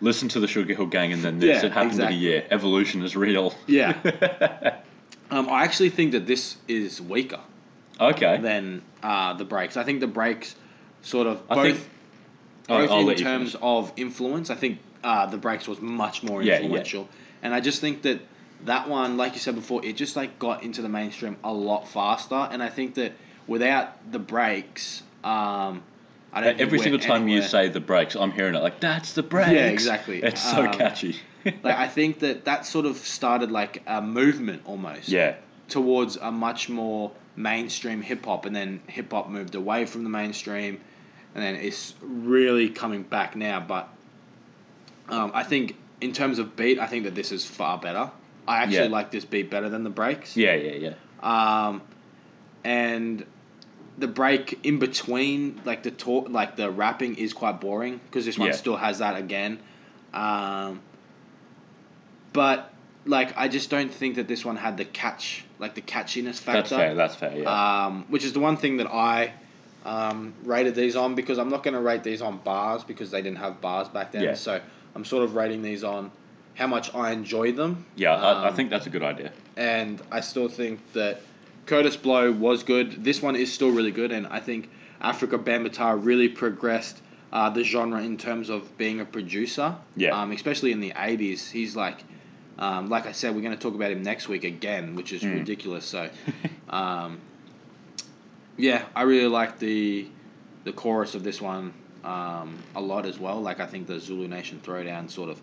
listen to the Sugar Hill Gang and then this. It happened in a year. Evolution is real. Yeah. I actually think that this is weaker. Okay. Than the breaks. I think the breaks sort of both in terms of influence. I think the breaks was much more influential. Yeah. And I just think that that one, like you said before, it just like got into the mainstream a lot faster. And I think that without the breaks, I don't every single time anywhere. You say the breaks, I'm hearing it like, that's the breaks. Yeah, exactly. It's so catchy. Like, I think that sort of started like a movement almost. Yeah. Towards a much more mainstream hip hop, and then hip hop moved away from the mainstream, and then it's really coming back now. But I think in terms of beat, I think that this is far better. I actually like this beat better than the breaks. Yeah. And the break in between, like the talk, like the rapping, is quite boring because this one still has that again. But like, I just don't think that this one had the catch, like the catchiness factor. That's fair. Yeah. Which is the one thing that I rated these on, because I'm not going to rate these on bars because they didn't have bars back then. Yeah. So I'm sort of rating these on how much I enjoy them. Yeah, I think that's a good idea. And I still think that Kurtis Blow was good. This one is still really good, and I think Afrika Bambaataa really progressed the genre in terms of being a producer. Yeah. Especially in the 80s. He's like I said, we're going to talk about him next week again, which is ridiculous. So, I really like the chorus of this one a lot as well. Like, I think the Zulu Nation Throwdown sort of,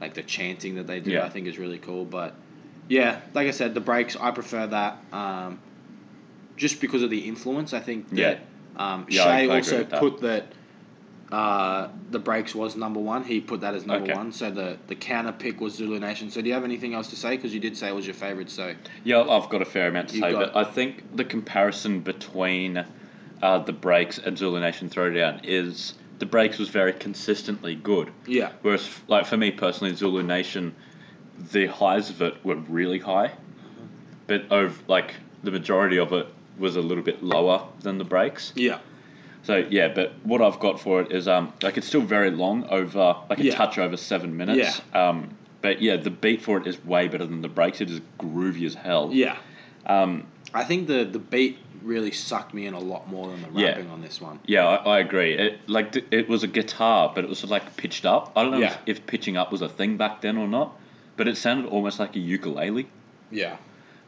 like the chanting that they do, I think is really cool, but... Yeah, like I said, the breaks, I prefer that just because of the influence. I think that Shay also put that the breaks was number one. He put that as number one. So the counter pick was Zulu Nation. So do you have anything else to say? Because you did say it was your favourite. So yeah, I've got a fair amount to say, but I think the comparison between the breaks and Zulu Nation Throwdown is the breaks was very consistently good. Yeah. Whereas, like, for me personally, Zulu Nation, the highs of it were really high, but over, like, the majority of it was a little bit lower than the breaks. Yeah. So, yeah, but what I've got for it is, like, it's still very long, over, like, a touch over 7 minutes. Yeah. But, yeah, the beat for it is way better than the breaks. It is groovy as hell. Yeah. I think the beat really sucked me in a lot more than the rapping on this one. Yeah, I agree. It was a guitar, but it was, like, pitched up. I don't know if pitching up was a thing back then or not, but it sounded almost like a ukulele. Yeah.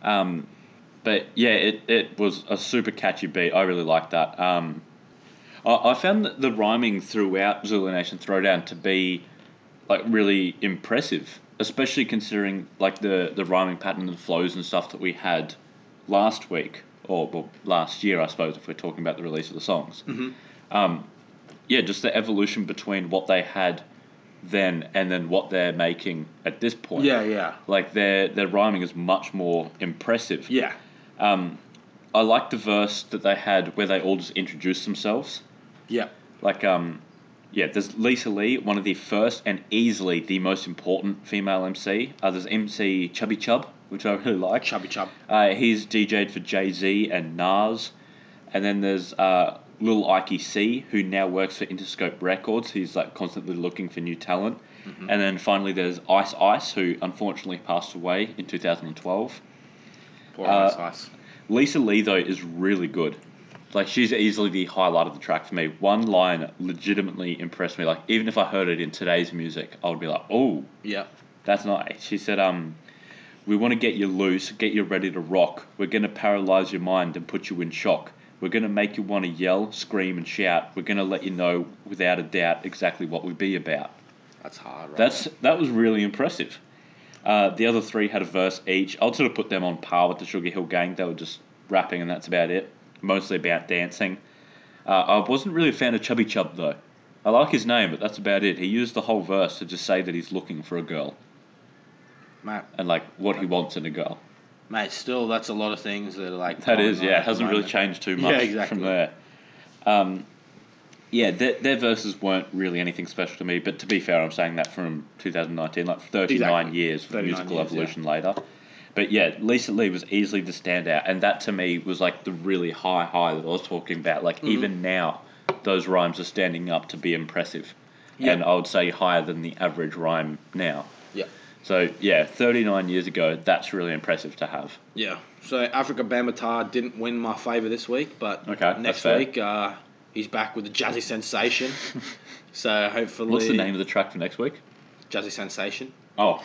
But, yeah, it was a super catchy beat. I really liked that. I found the rhyming throughout Zulu Nation Throwdown to be, like, really impressive, especially considering, like, the rhyming pattern and flows and stuff that we had last week, or well, last year, I suppose, if we're talking about the release of the songs. Mm-hmm. Just the evolution between what they had then and then what they're making at this point. Yeah, yeah. Like, their rhyming is much more impressive. Yeah. I like the verse that they had where they all just introduced themselves. Yeah. Like, there's Lisa Lee, one of the first and easily the most important female MC. There's MC Chubby Chub, which I really like. Chubby Chub. He's DJ'd for Jay-Z and Nas. And then there's Lil Ikey C, who now works for Interscope Records. He's, like, constantly looking for new talent. Mm-hmm. And then finally there's Ice Ice, who unfortunately passed away in 2012. Poor Ice Ice. Lisa Lee, though, is really good. Like, she's easily the highlight of the track for me. One line legitimately impressed me. Like, even if I heard it in today's music, I would be like, oh, yeah, that's nice. She said, we want to get you loose, get you ready to rock. We're going to paralyze your mind and put you in shock. We're going to make you want to yell, scream, and shout. We're going to let you know, without a doubt, exactly what we be about. That's hard, right? That was really impressive. The other three had a verse each. I'll sort of put them on par with the Sugar Hill Gang. They were just rapping, and that's about it. Mostly about dancing. I wasn't really a fan of Chubby Chub, though. I like his name, but that's about it. He used the whole verse to just say that he's looking for a girl. Mate. And, like, what he wants in a girl. Mate, still, that's a lot of things that are, like... That is, yeah. It hasn't really changed too much from there. Their verses weren't really anything special to me, but to be fair, I'm saying that from 2019, like 39 years of musical evolution later. But yeah, Lisa Lee was easily the standout, and that to me was like the really high that I was talking about. Like, even now, those rhymes are standing up to be impressive. Yep. And I would say higher than the average rhyme now. Yeah. So yeah, 39 years ago, that's really impressive to have. Yeah. So Afrika Bambaataa didn't win my favour this week, but next week he's back with the Jazzy Sensation. So hopefully... What's the name of the track for next week? Jazzy Sensation. Oh.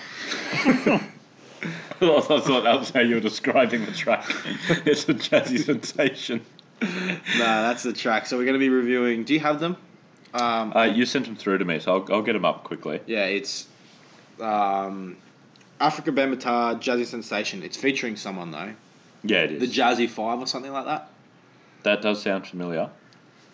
I thought that was how you were describing the track. It's a Jazzy Sensation. No, that's the track. So we're going to be reviewing... Do you have them? You sent them through to me, so I'll get them up quickly. Yeah, it's Afrika Bambaataa, Jazzy Sensation. It's featuring someone, though. Yeah, it is. The Jazzy Five or something like that. That does sound familiar.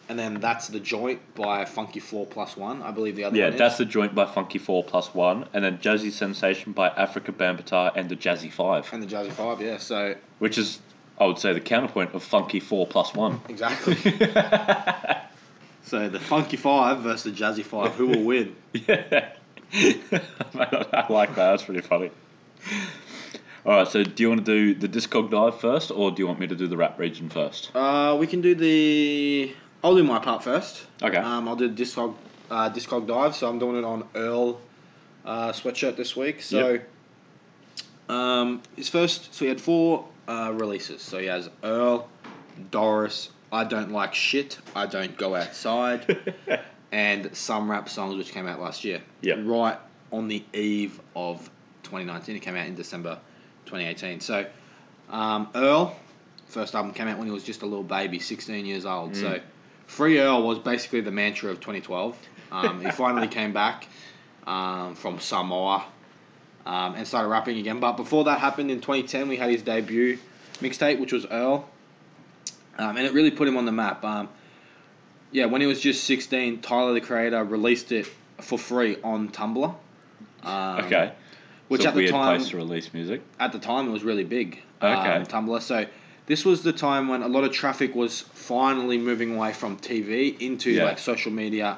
And then That's the Joint by Funky 4+1, I believe the other one is. Yeah, That's the Joint by Funky 4+1, and then Jazzy Sensation by Afrika Bambaataa and the Jazzy Five. And the Jazzy Five, yeah, so... Which is, I would say, the counterpoint of Funky 4+1. Exactly. So the Funky Five versus the Jazzy Five, who will win? Yeah. I like that, that's pretty funny. Alright, so do you want to do the Discog dive first, or do you want me to do the rap region first? We can do the... I'll do my part first. Okay. I'll do the Discog dive. So I'm doing it on Earl Sweatshirt this week. So his first... So he had four releases. So he has Earl, Doris, I Don't Like Shit, I Don't Go Outside, and Some Rap Songs, which came out last year. Yeah. Right on the eve of 2019. It came out in December 2018. So Earl, first album, came out when he was just a little baby, 16 years old. Mm. So... Free Earl was basically the mantra of 2012. He finally came back from Samoa and started rapping again. But before that happened in 2010, we had his debut mixtape, which was Earl. And it really put him on the map. When he was just 16, Tyler the Creator released it for free on Tumblr. Okay. Which, so at the time, it's a weird place to release music. At the time, it was really big. Okay. Tumblr. So This was the time when a lot of traffic was finally moving away from TV into like social media,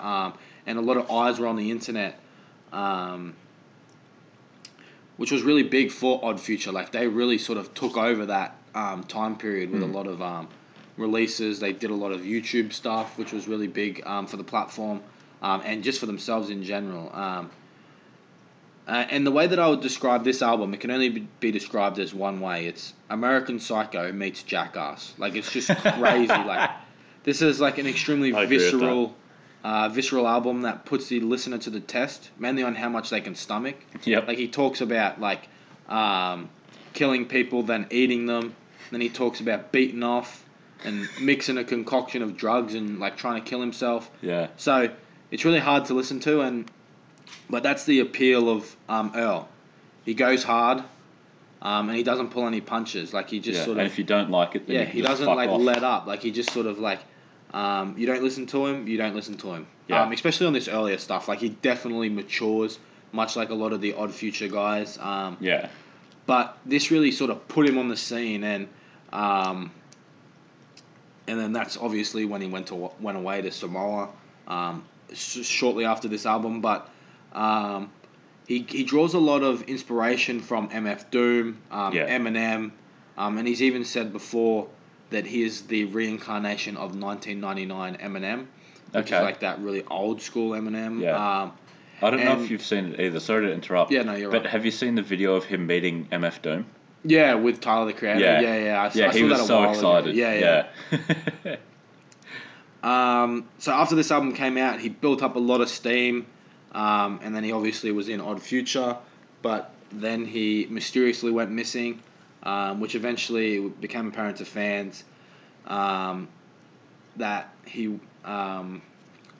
and a lot of eyes were on the internet, which was really big for Odd Future. Like, they really sort of took over that time period with a lot of releases. They did a lot of YouTube stuff, which was really big for the platform, and just for themselves in general. And the way that I would describe this album, it can only be described as one way. It's American Psycho meets Jackass. Like, it's just crazy. Like, this is like an extremely visceral album that puts the listener to the test, mainly on how much they can stomach. Yep. Like, he talks about, like, killing people, then eating them. Then he talks about beating off and mixing a concoction of drugs and, like, trying to kill himself. Yeah. So it's really hard to listen to, but that's the appeal of Earl. He goes hard, and he doesn't pull any punches. Like, he just sort of. And if you don't like it, then he doesn't like off. Let up. Like, he just sort of like, you don't listen to him. Yeah. Especially on this earlier stuff, like, he definitely matures, much like a lot of the Odd Future guys. Yeah. But this really sort of put him on the scene, and then that's obviously when he went away to Samoa, shortly after this album, but. He draws a lot of inspiration from MF Doom, Eminem, and he's even said before that he is the reincarnation of 1999 Eminem, which is like that really old school Eminem. Yeah. I don't know if you've seen it either. Sorry to interrupt. Yeah, no, you're right. But have you seen the video of him meeting MF Doom? Yeah, with Tyler the Creator. Yeah. I saw he was that so excited. Yeah. So after this album came out, he built up a lot of steam. And then he obviously was in Odd Future, but then he mysteriously went missing, which eventually became apparent to fans that he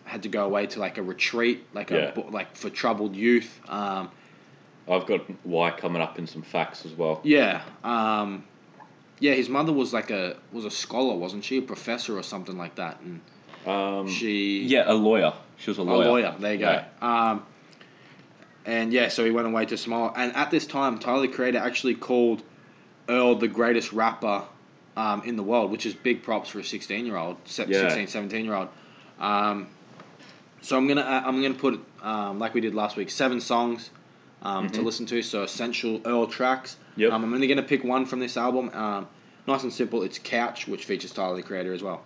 had to go away to like a retreat, like for troubled youth. I've got why coming up in some facts as well. Yeah, his mother was a scholar, wasn't she? A professor or something like that, and a lawyer. She was a lawyer. There you go. Yeah. So he went away to Samoa. And at this time, Tyler the Creator actually called Earl the greatest rapper in the world, which is big props for a 17-year-old. So I'm gonna put, like we did last week, 7 songs to listen to, so essential Earl tracks. Yep. I'm only going to pick one from this album. Nice and simple. It's Couch, which features Tyler the Creator as well.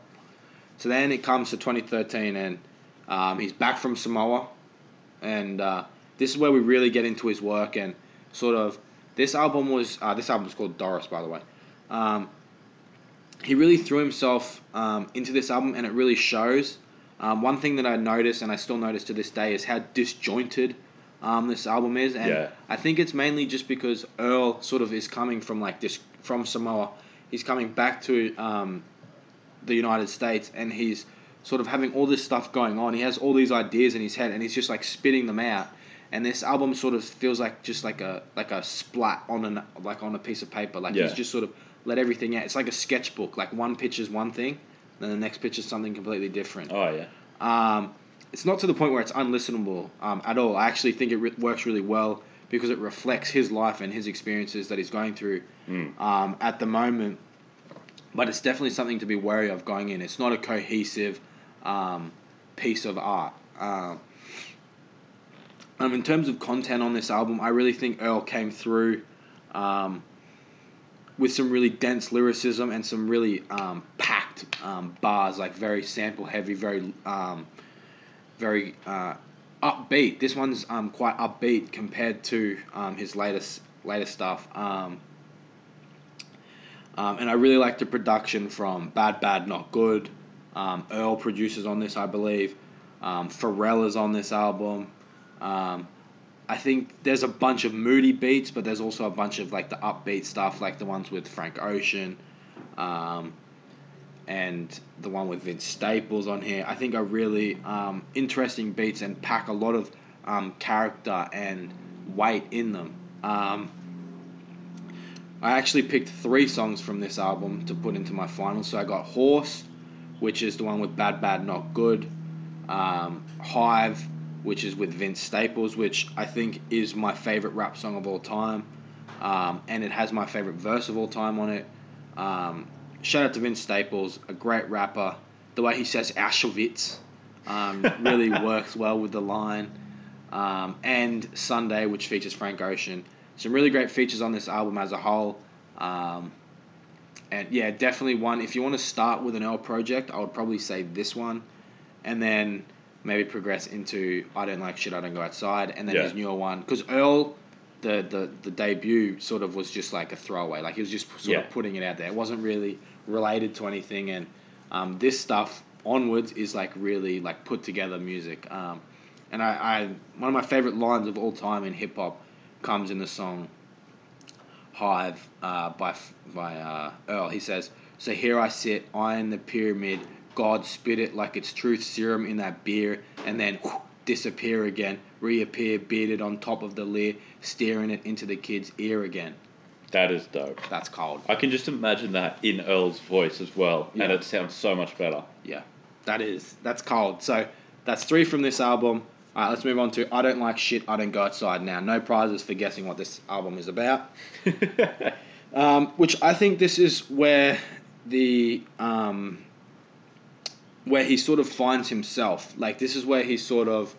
So then it comes to 2013 and... he's back from Samoa, and this is where we really get into his work and sort of this album's called Doris, by the way. He really threw himself into this album, and it really shows. One thing that I noticed, and I still notice to this day, is how disjointed this album is, and I think it's mainly just because Earl sort of is coming from Samoa. He's coming back to the United States, and he's sort of having all this stuff going on. He has all these ideas in his head, and he's just like spitting them out. And this album sort of feels like just like a splat on a piece of paper. Like he's just sort of let everything out. It's like a sketchbook. Like one picture's one thing, then the next picture's something completely different. Oh yeah. It's not to the point where it's unlistenable at all. I actually think it works really well because it reflects his life and his experiences that he's going through at the moment. But it's definitely something to be wary of going in. It's not a cohesive piece of art. In terms of content on this album, I really think Earl came through with some really dense lyricism and some really packed bars, like very sample heavy, very very upbeat. This one's quite upbeat compared to his later stuff. And I really like the production from Bad Bad Not Good. Earl produces on this, I believe. Pharrell is on this album. I think there's a bunch of moody beats, but there's also a bunch of like the upbeat stuff, like the ones with Frank Ocean, and the one with Vince Staples on here. I think are really interesting beats and pack a lot of character and weight in them. I actually picked 3 songs from this album to put into my final. So I got Horse, which is the one with Bad Bad Not Good. Hive, which is with Vince Staples, which I think is my favourite rap song of all time. And it has my favourite verse of all time on it. shout out to Vince Staples, a great rapper. The way he says Auschwitz really works well with the line. And Sunday, which features Frank Ocean. Some really great features on this album as a whole. And yeah, definitely one. If you want to start with an Earl project, I would probably say this one. And then maybe progress into I Don't Like Shit, I Don't Go Outside. And then his newer one. Because Earl, the debut sort of was just like a throwaway. Like he was just sort of putting it out there. It wasn't really related to anything. And this stuff onwards is like really like put together music. And I one of my favorite lines of all time in hip hop comes in the song Hive by Earl. He says, "So here I sit, I in the pyramid. God spit it like it's truth serum in that beer, and then whoosh, disappear again, reappear bearded on top of the leer, staring it into the kid's ear again." That is dope. That's cold. I can just imagine that in Earl's voice as well, and it sounds so much better. Yeah, that's cold. So that's 3 from this album. All right, let's move on to I Don't Like Shit, I Don't Go Outside now. No prizes for guessing what this album is about. Which I think this is where the where he sort of finds himself. Like this is where he sort of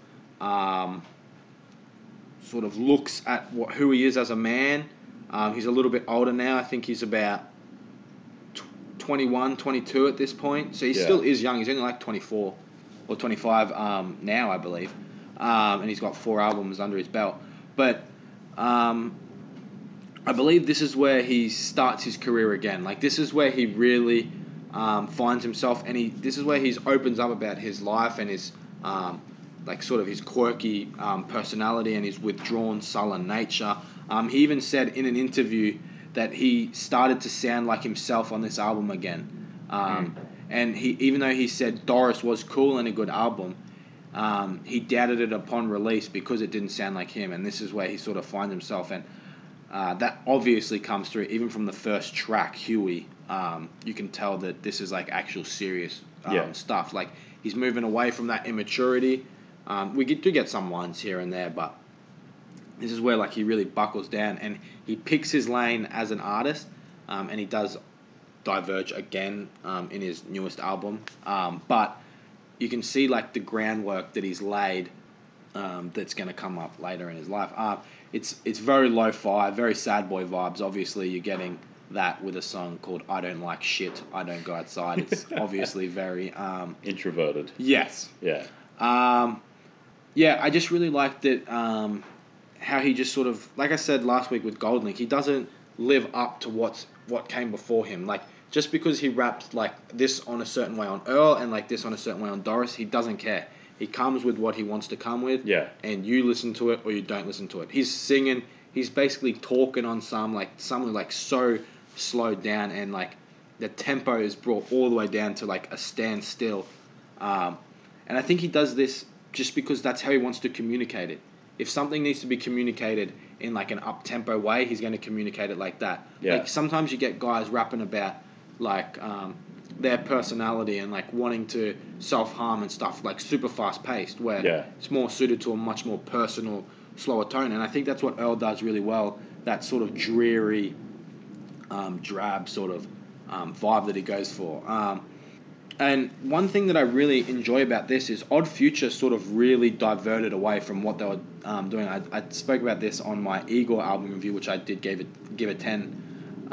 looks at who he is as a man. He's a little bit older now. I think he's about 21, 22 at this point. So he still is young. He's only like 24 or 25 now, I believe. And he's got 4 albums under his belt. But I believe this is where he starts his career again. Like this is where he really finds himself. And this is where he opens up about his life and his like sort of his quirky personality and his withdrawn, sullen nature. He even said in an interview that he started to sound like himself on this album again. And he, even though he said Doris was cool and a good album, he doubted it upon release because it didn't sound like him. And this is where he sort of finds himself. And that obviously comes through even from the first track, Huey. You can tell that this is like actual serious stuff. Like he's moving away from that immaturity. We do get some lines here and there, but this is where like he really buckles down and he picks his lane as an artist, and he does diverge again in his newest album. But you can see like the groundwork that he's laid that's going to come up later in his life. It's very lo-fi, very sad boy vibes. Obviously, you're getting that with a song called I Don't Like Shit, I Don't Go Outside. It's obviously very... introverted. Yes. Yeah. I just really liked it... how he just sort of, like I said last week with Gold Link, he doesn't live up to what came before him. Like, just because he raps like this on a certain way on Earl and like this on a certain way on Doris, he doesn't care. He comes with what he wants to come with. Yeah. And you listen to it or you don't listen to it. He's singing, he's basically talking on something like so slowed down and like the tempo is brought all the way down to like a standstill. And I think he does this just because that's how he wants to communicate it. If something needs to be communicated in like an up-tempo way, he's going to communicate it like that. Yeah. Like sometimes you get guys rapping about like their personality and like wanting to self-harm and stuff, like super fast-paced where it's more suited to a much more personal, slower tone. And I think that's what Earl does really well, that sort of dreary, drab sort of vibe that he goes for. And one thing that I really enjoy about this is Odd Future sort of really diverted away from what they were doing. I spoke about this on my Igor album review, which I did give a 10.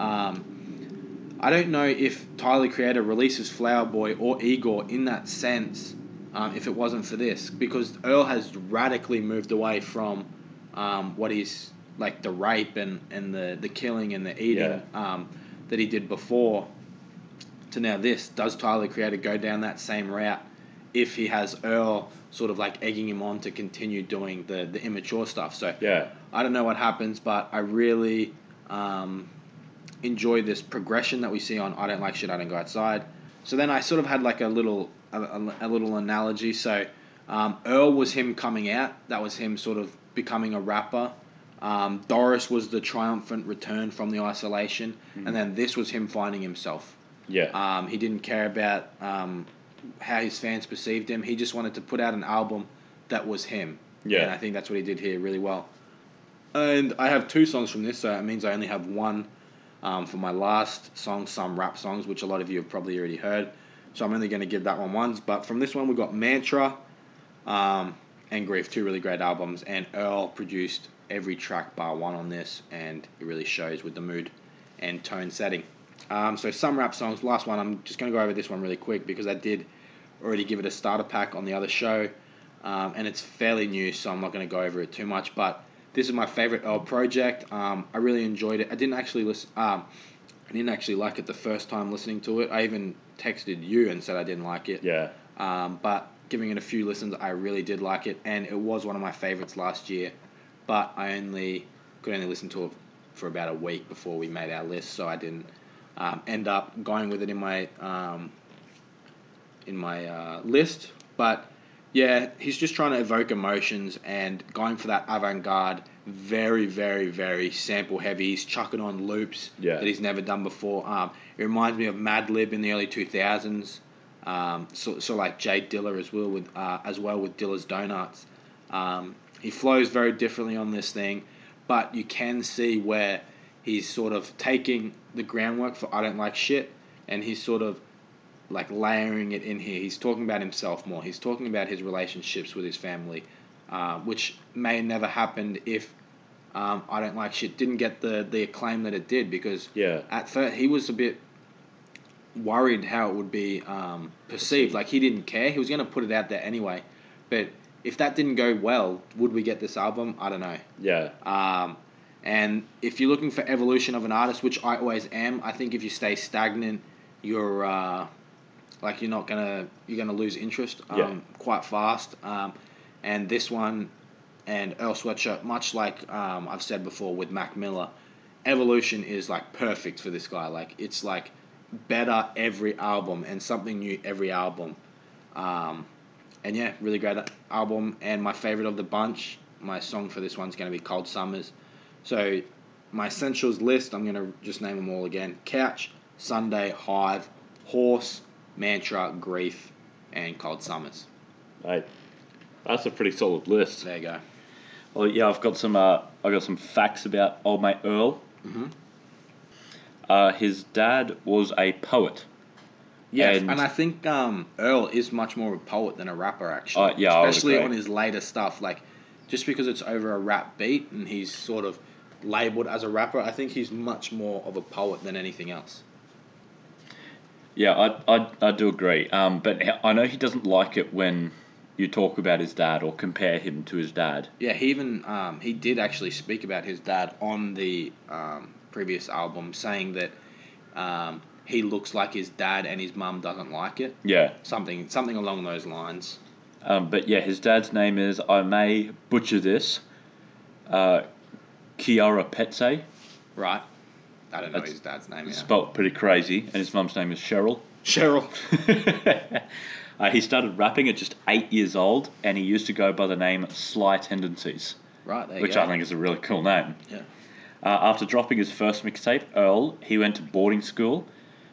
I don't know if Tyler the Creator releases Flower Boy or Igor in that sense if it wasn't for this, because Earl has radically moved away from what he's like the rape and the killing and the eating that he did before. To now this, does Tyler the Creator go down that same route if he has Earl sort of like egging him on to continue doing the immature stuff? So I don't know what happens, but I really enjoy this progression that we see on I Don't Like Shit, I Don't Go Outside. So then I sort of had like a little analogy. So Earl was him coming out. That was him sort of becoming a rapper. Doris was the triumphant return from the isolation. Mm-hmm. And then this was him finding himself. Yeah. He didn't care about how his fans perceived him. He just wanted to put out an album that was him. Yeah. And I think that's what he did here really well. And I have 2 songs from this, so it means I only have one for my last song, some rap songs, which a lot of you have probably already heard. So I'm only going to give that one once. But from this one, we got Mantra and Grief, two really great albums. And Earl produced every track bar one on this, and it really shows with the mood and tone setting. So some rap songs. Last one, I'm just going to go over this one really quick because I did already give it a starter pack on the other show. And it's fairly new, so I'm not going to go over it too much. But this is my favorite Earl project. I really enjoyed it. I didn't actually like it the first time listening to it. I even texted you and said I didn't like it. Yeah. But giving it a few listens, I really did like it, and it was one of my favorites last year. But I could only listen to it for about a week before we made our list, so I didn't end up going with it in my list. But yeah, he's just trying to evoke emotions and going for that avant-garde, very, very, very sample-heavy. He's chucking on loops that he's never done before. It reminds me of Madlib in the early 2000s, so like Jay Dilla as well with Dilla's Donuts. He flows very differently on this thing, but you can see where he's sort of taking the groundwork for I Don't Like Shit, and he's sort of like layering it in here. He's talking about himself more. He's talking about his relationships with his family, which may have never happened if I Don't Like Shit didn't get the acclaim that it did, because at first he was a bit worried how it would be perceived. Like, he didn't care. He was going to put it out there anyway. But if that didn't go well, would we get this album? I don't know. Yeah. And if you're looking for evolution of an artist, which I always am, I think if you stay stagnant, you're going to lose interest quite fast. And this one and Earl Sweatshirt, much like I've said before with Mac Miller, evolution is like perfect for this guy. Like, it's like better every album and something new every album. And yeah, really great album. And my favorite of the bunch, my song for this one's going to be Cold Summers. So my essentials list, I'm going to just name them all again. Couch, Sunday, Hive, Horse, Mantra, Grief, and Cold Summers. Right. That's a pretty solid list. There you go. Well, yeah, I've got some facts about old mate Earl. Mm-hmm. His dad was a poet. Yes, and I think Earl is much more of a poet than a rapper, actually. Especially on his later stuff. Like, just because it's over a rap beat and he's sort of labelled as a rapper, I think he's much more of a poet than anything else. Yeah, I do agree. But I know he doesn't like it when you talk about his dad or compare him to his dad. Yeah, he even he did actually speak about his dad on the previous album, saying that he looks like his dad and his mum doesn't like it. Yeah, something along those lines. But yeah, his dad's name is, I may butcher this, Kiara Petse. Right. I don't know his dad's name. It's spelt pretty crazy, and his mum's name is Cheryl. Cheryl. He started rapping at just 8 years old, and he used to go by the name Sly Tendencies. Right, there you go. I think is a really cool name. Yeah. After dropping his first mixtape, Earl, he went to boarding school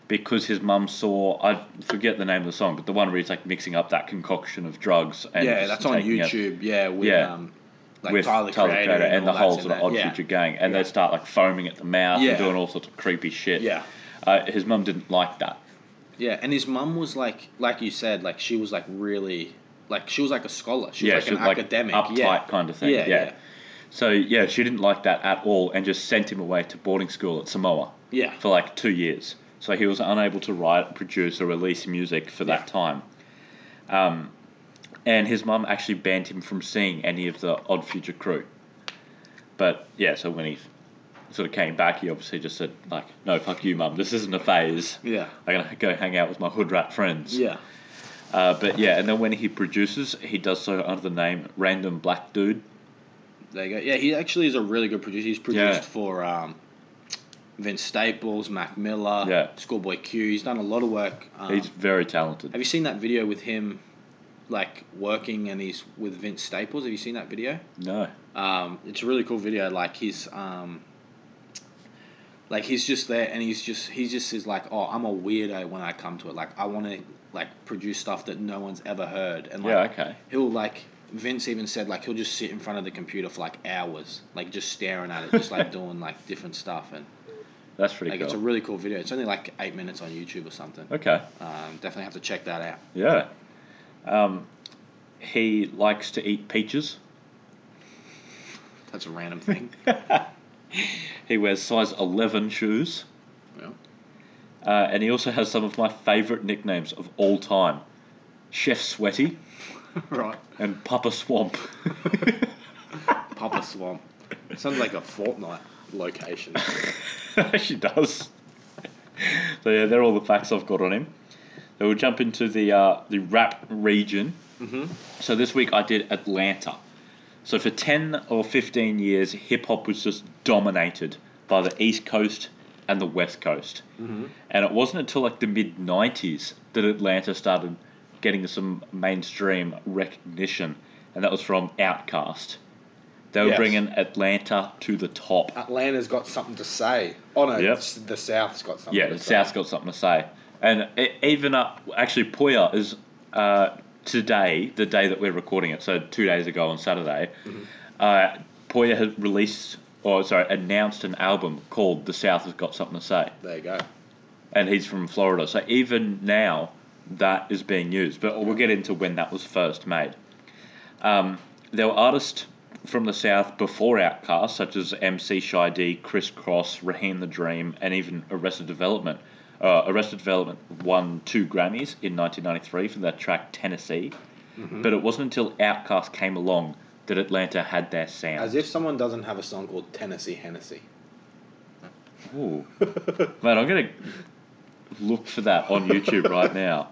because his mum saw, I forget the name of the song, but the one where he's like mixing up that concoction of drugs. And yeah, that's on YouTube. With Tyler the Creator and the whole sort of Odd Future gang, and they start like foaming at the mouth and doing all sorts of creepy shit. Yeah, his mum didn't like that. Yeah, and his mum was like you said, like she was like really, like she was like a scholar. She was like an academic, uptight kind of thing. Yeah. So yeah, she didn't like that at all, and just sent him away to boarding school at Samoa. Yeah. For like 2 years, so he was unable to write, produce, or release music for that time. And his mum actually banned him from seeing any of the Odd Future crew. But yeah, so when he sort of came back, he obviously just said, like, no, fuck you, mum. This isn't a phase. Yeah. I'm going to go hang out with my hood rat friends. Yeah. But yeah, and then when he produces, he does so under the name Random Black Dude. There you go. Yeah, he actually is a really good producer. He's produced for Vince Staples, Mac Miller, Schoolboy Q. He's done a lot of work. He's very talented. Have you seen that video with him? Like working, and he's with Vince Staples. Have you seen that video? No. It's a really cool video. Like he's just there, and he just is like, oh, I'm a weirdo when I come to it. Like I want to like produce stuff that no one's ever heard. And he'll like Vince even said like he'll just sit in front of the computer for like hours, like just staring at it, just like doing like different stuff. And That's pretty cool. It's a really cool video. It's only like 8 minutes on YouTube or something. Okay. Definitely have to check that out. Yeah. He likes to eat peaches. That's a random thing. He wears size 11 shoes. Yeah. And he also has some of my favourite nicknames of all time. Chef Sweaty. Right. And Papa Swamp. Papa Swamp. It sounds like a Fortnite location. She does. So yeah, they're all the facts I've got on him. So we'll jump into the rap region. Mm-hmm. So this week I did Atlanta. So for 10 or 15 years, hip-hop was just dominated by the East Coast and the West Coast. Mm-hmm. And it wasn't until like the mid-90s that Atlanta started getting some mainstream recognition, and that was from OutKast. They were bringing Atlanta to the top. Atlanta's got something to say. Oh, no, the South's got something to say. Yeah, the South's got something to say. And even up... Actually, Poya is today, the day that we're recording it, so 2 days ago on Saturday, mm-hmm. Poya had announced an album called The South Has Got Something to Say. There you go. And he's from Florida. So even now, that is being used. But we'll get into when that was first made. There were artists from the South before OutKast, such as MC Shy D, Criss Cross, Raheem the Dream, and even Arrested Development. Arrested Development won 2 Grammys in 1993 for their track Tennessee, mm-hmm. but it wasn't until OutKast came along that Atlanta had their sound. As if someone doesn't have a song called Tennessee Hennessy. Ooh. Man, I'm going to look for that on YouTube right now.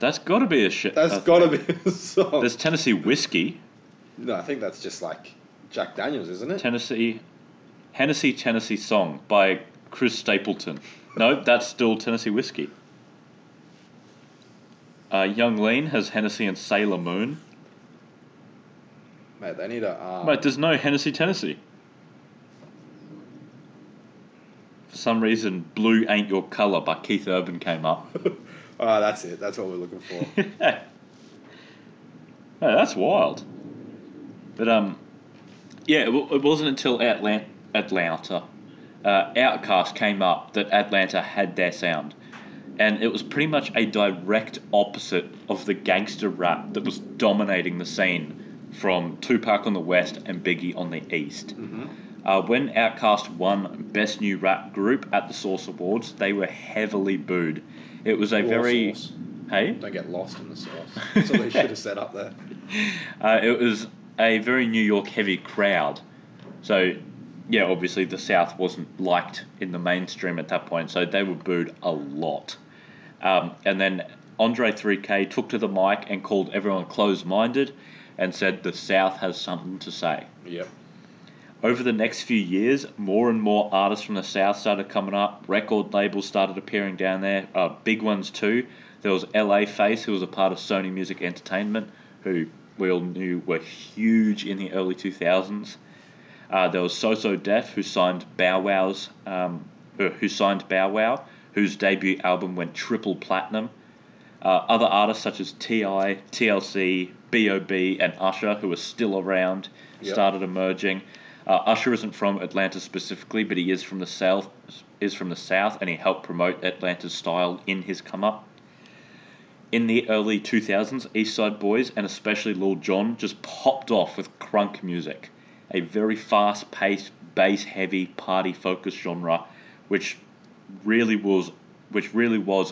That's got to be a shit. That's got to be a song. There's Tennessee Whiskey. No, I think that's just like Jack Daniels, isn't it? Tennessee... Hennessy Tennessee Song by Chris Stapleton. No, that's still Tennessee Whiskey. Young Lean has Hennessy and Sailor Moon. Mate, they need a... Mate, there's no Hennessy Tennessee. For some reason, Blue Ain't Your Colour by Keith Urban came up. Oh, that's it. That's what we're looking for. Yeah. No, that's wild. But, it wasn't until OutKast came up that Atlanta had their sound. And it was pretty much a direct opposite of the gangster rap that was dominating the scene from Tupac on the West and Biggie on the East. Mm-hmm. When OutKast won Best New Rap Group at the Source Awards, they were heavily booed. It was a very... Source. Hey? Don't get lost in the sauce. That's all they should have set up there. It was a very New York-heavy crowd. So, yeah, obviously the South wasn't liked in the mainstream at that point, so they were booed a lot. And then Andre 3K took to the mic and called everyone closed-minded and said the South has something to say. Yep. Over the next few years, more and more artists from the South started coming up. Record labels started appearing down there. Big ones too. There was LA Face, who was a part of Sony Music Entertainment, who we all knew were huge in the early 2000s. There was So Def, who signed Bow Wow, whose debut album went triple platinum. Other artists such as T.I., TLC, B.O.B. and Usher, who were still around, started emerging. Usher isn't from Atlanta specifically, but he is from the South. And he helped promote Atlanta's style in his come up. In the early 2000s, Eastside Boys and especially Lil Jon just popped off with crunk music, a very fast-paced, bass-heavy, party-focused genre, which really was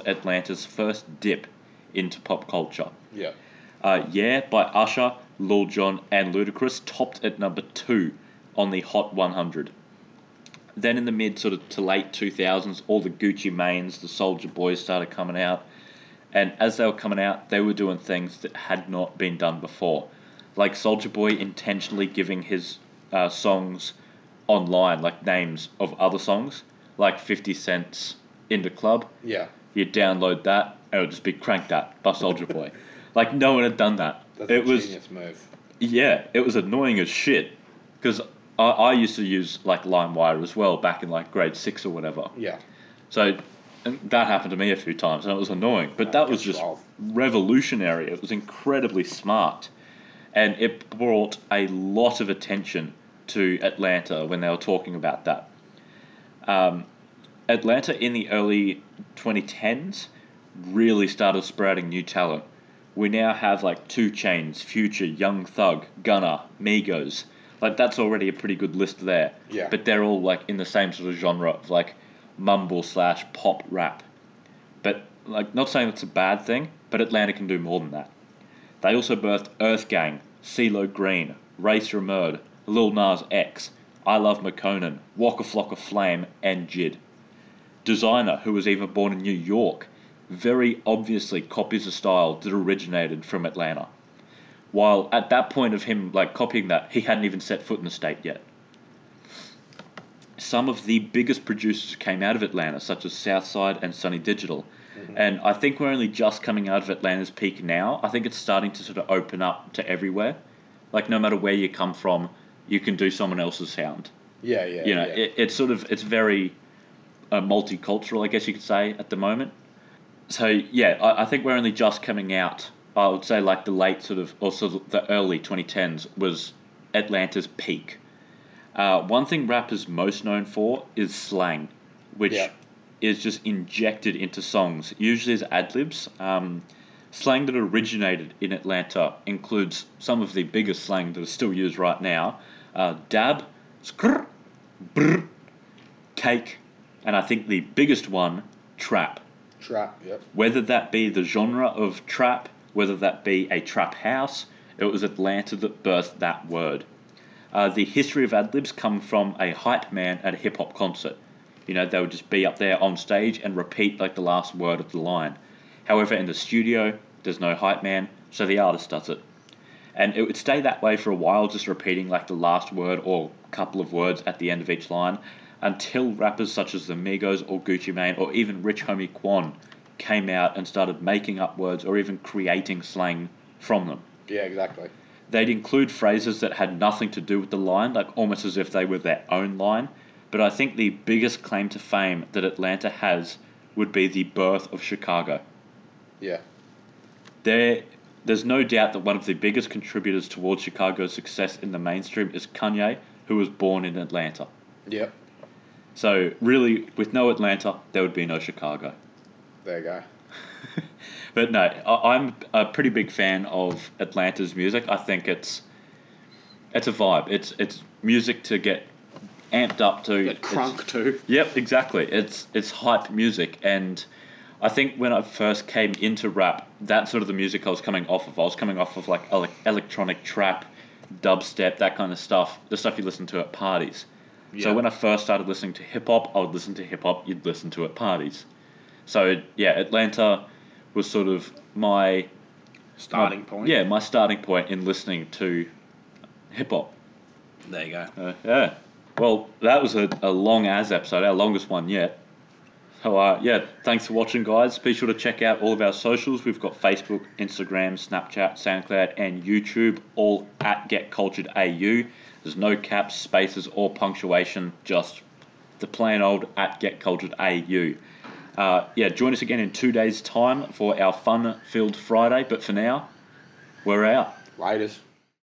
Atlanta's first dip into pop culture. Yeah. By Usher, Lil Jon, and Ludacris topped at number 2. On the Hot 100. Then in the mid to late 2000s, all the Gucci Manes, the Soulja Boys started coming out, and as they were coming out, they were doing things that had not been done before, like Soulja Boy intentionally giving his songs online, like names of other songs, like 50 Cent's In the Club. Yeah. You download that, and it would just be Crank That by Soulja Boy. Like no one had done that. That's a genius move. Yeah, it was annoying as shit because. I used to use, like, LimeWire as well back in, like, grade 6 or whatever. Yeah. So that happened to me a few times, and it was annoying. But that was just revolutionary. It was incredibly smart. And it brought a lot of attention to Atlanta when they were talking about that. Atlanta in the early 2010s really started sprouting new talent. We now have like 2 Chainz, Future, Young Thug, Gunna, Migos. Like, that's already a pretty good list there. Yeah. But they're all like in the same sort of genre of like mumble / pop rap. But like, not saying it's a bad thing, but Atlanta can do more than that. They also birthed Earth Gang, CeeLo Green, Race Ramirez, Lil Nas X, I Love McConan, Waka Flocka Flame, and Jid. Designer, who was even born in New York, very obviously copies a style that originated from Atlanta. While at that point of him like copying that, he hadn't even set foot in the state yet. Some of the biggest producers came out of Atlanta, such as Southside and Sunny Digital. Mm-hmm. And I think we're only just coming out of Atlanta's peak now. I think it's starting to sort of open up to everywhere. Like, no matter where you come from, you can do someone else's sound. Yeah. You know, yeah. It's very multicultural, I guess you could say, at the moment. So, yeah, I think we're only just coming out. I would say, like, the late sort of, also the early 2010s was Atlanta's peak. One thing rap is most known for is slang, which is just injected into songs, usually as ad-libs. Slang that originated in Atlanta includes some of the biggest slang that is still used right now. Dab, skrr, brr, cake, and I think the biggest one, trap. Trap, yep. Whether that be the genre of trap, whether that be a trap house, it was Atlanta that birthed that word. The history of ad-libs come from a hype man at a hip-hop concert. You know, they would just be up there on stage and repeat, like, the last word of the line. However, in the studio, there's no hype man, so the artist does it. And it would stay that way for a while, just repeating, like, the last word or couple of words at the end of each line, until rappers such as the Migos or Gucci Mane or even Rich Homie Quan came out and started making up words or even creating slang from them. Yeah, exactly. They'd include phrases that had nothing to do with the line, like almost as if they were their own line. But I think the biggest claim to fame that Atlanta has would be the birth of Chicago. Yeah. There's no doubt that one of the biggest contributors towards Chicago's success in the mainstream is Kanye, who was born in Atlanta. Yep. So, really, with no Atlanta, there would be no Chicago. There you go. But no, I'm a pretty big fan of Atlanta's music. I think it's a vibe. It's music to get amped up to. Get crunk to. Yep, exactly. It's hype music. And I think when I first came into rap, that's sort of the music I was coming off of. I was coming off of like electronic trap, dubstep, that kind of stuff. The stuff you listen to at parties. Yeah. So when I first started listening to hip-hop, I would listen to hip-hop you'd listen to at parties. So, yeah, Atlanta was sort of my... starting point? Yeah, my starting point in listening to hip-hop. There you go. Yeah. Well, that was a long-ass episode, our longest one yet. So, yeah, thanks for watching, guys. Be sure to check out all of our socials. We've got Facebook, Instagram, Snapchat, SoundCloud, and YouTube, all at GetCulturedAU. There's no caps, spaces, or punctuation, just the plain old at GetCulturedAU. Yeah, join us again in 2 days' time for our fun-filled Friday. But for now, we're out. Laters.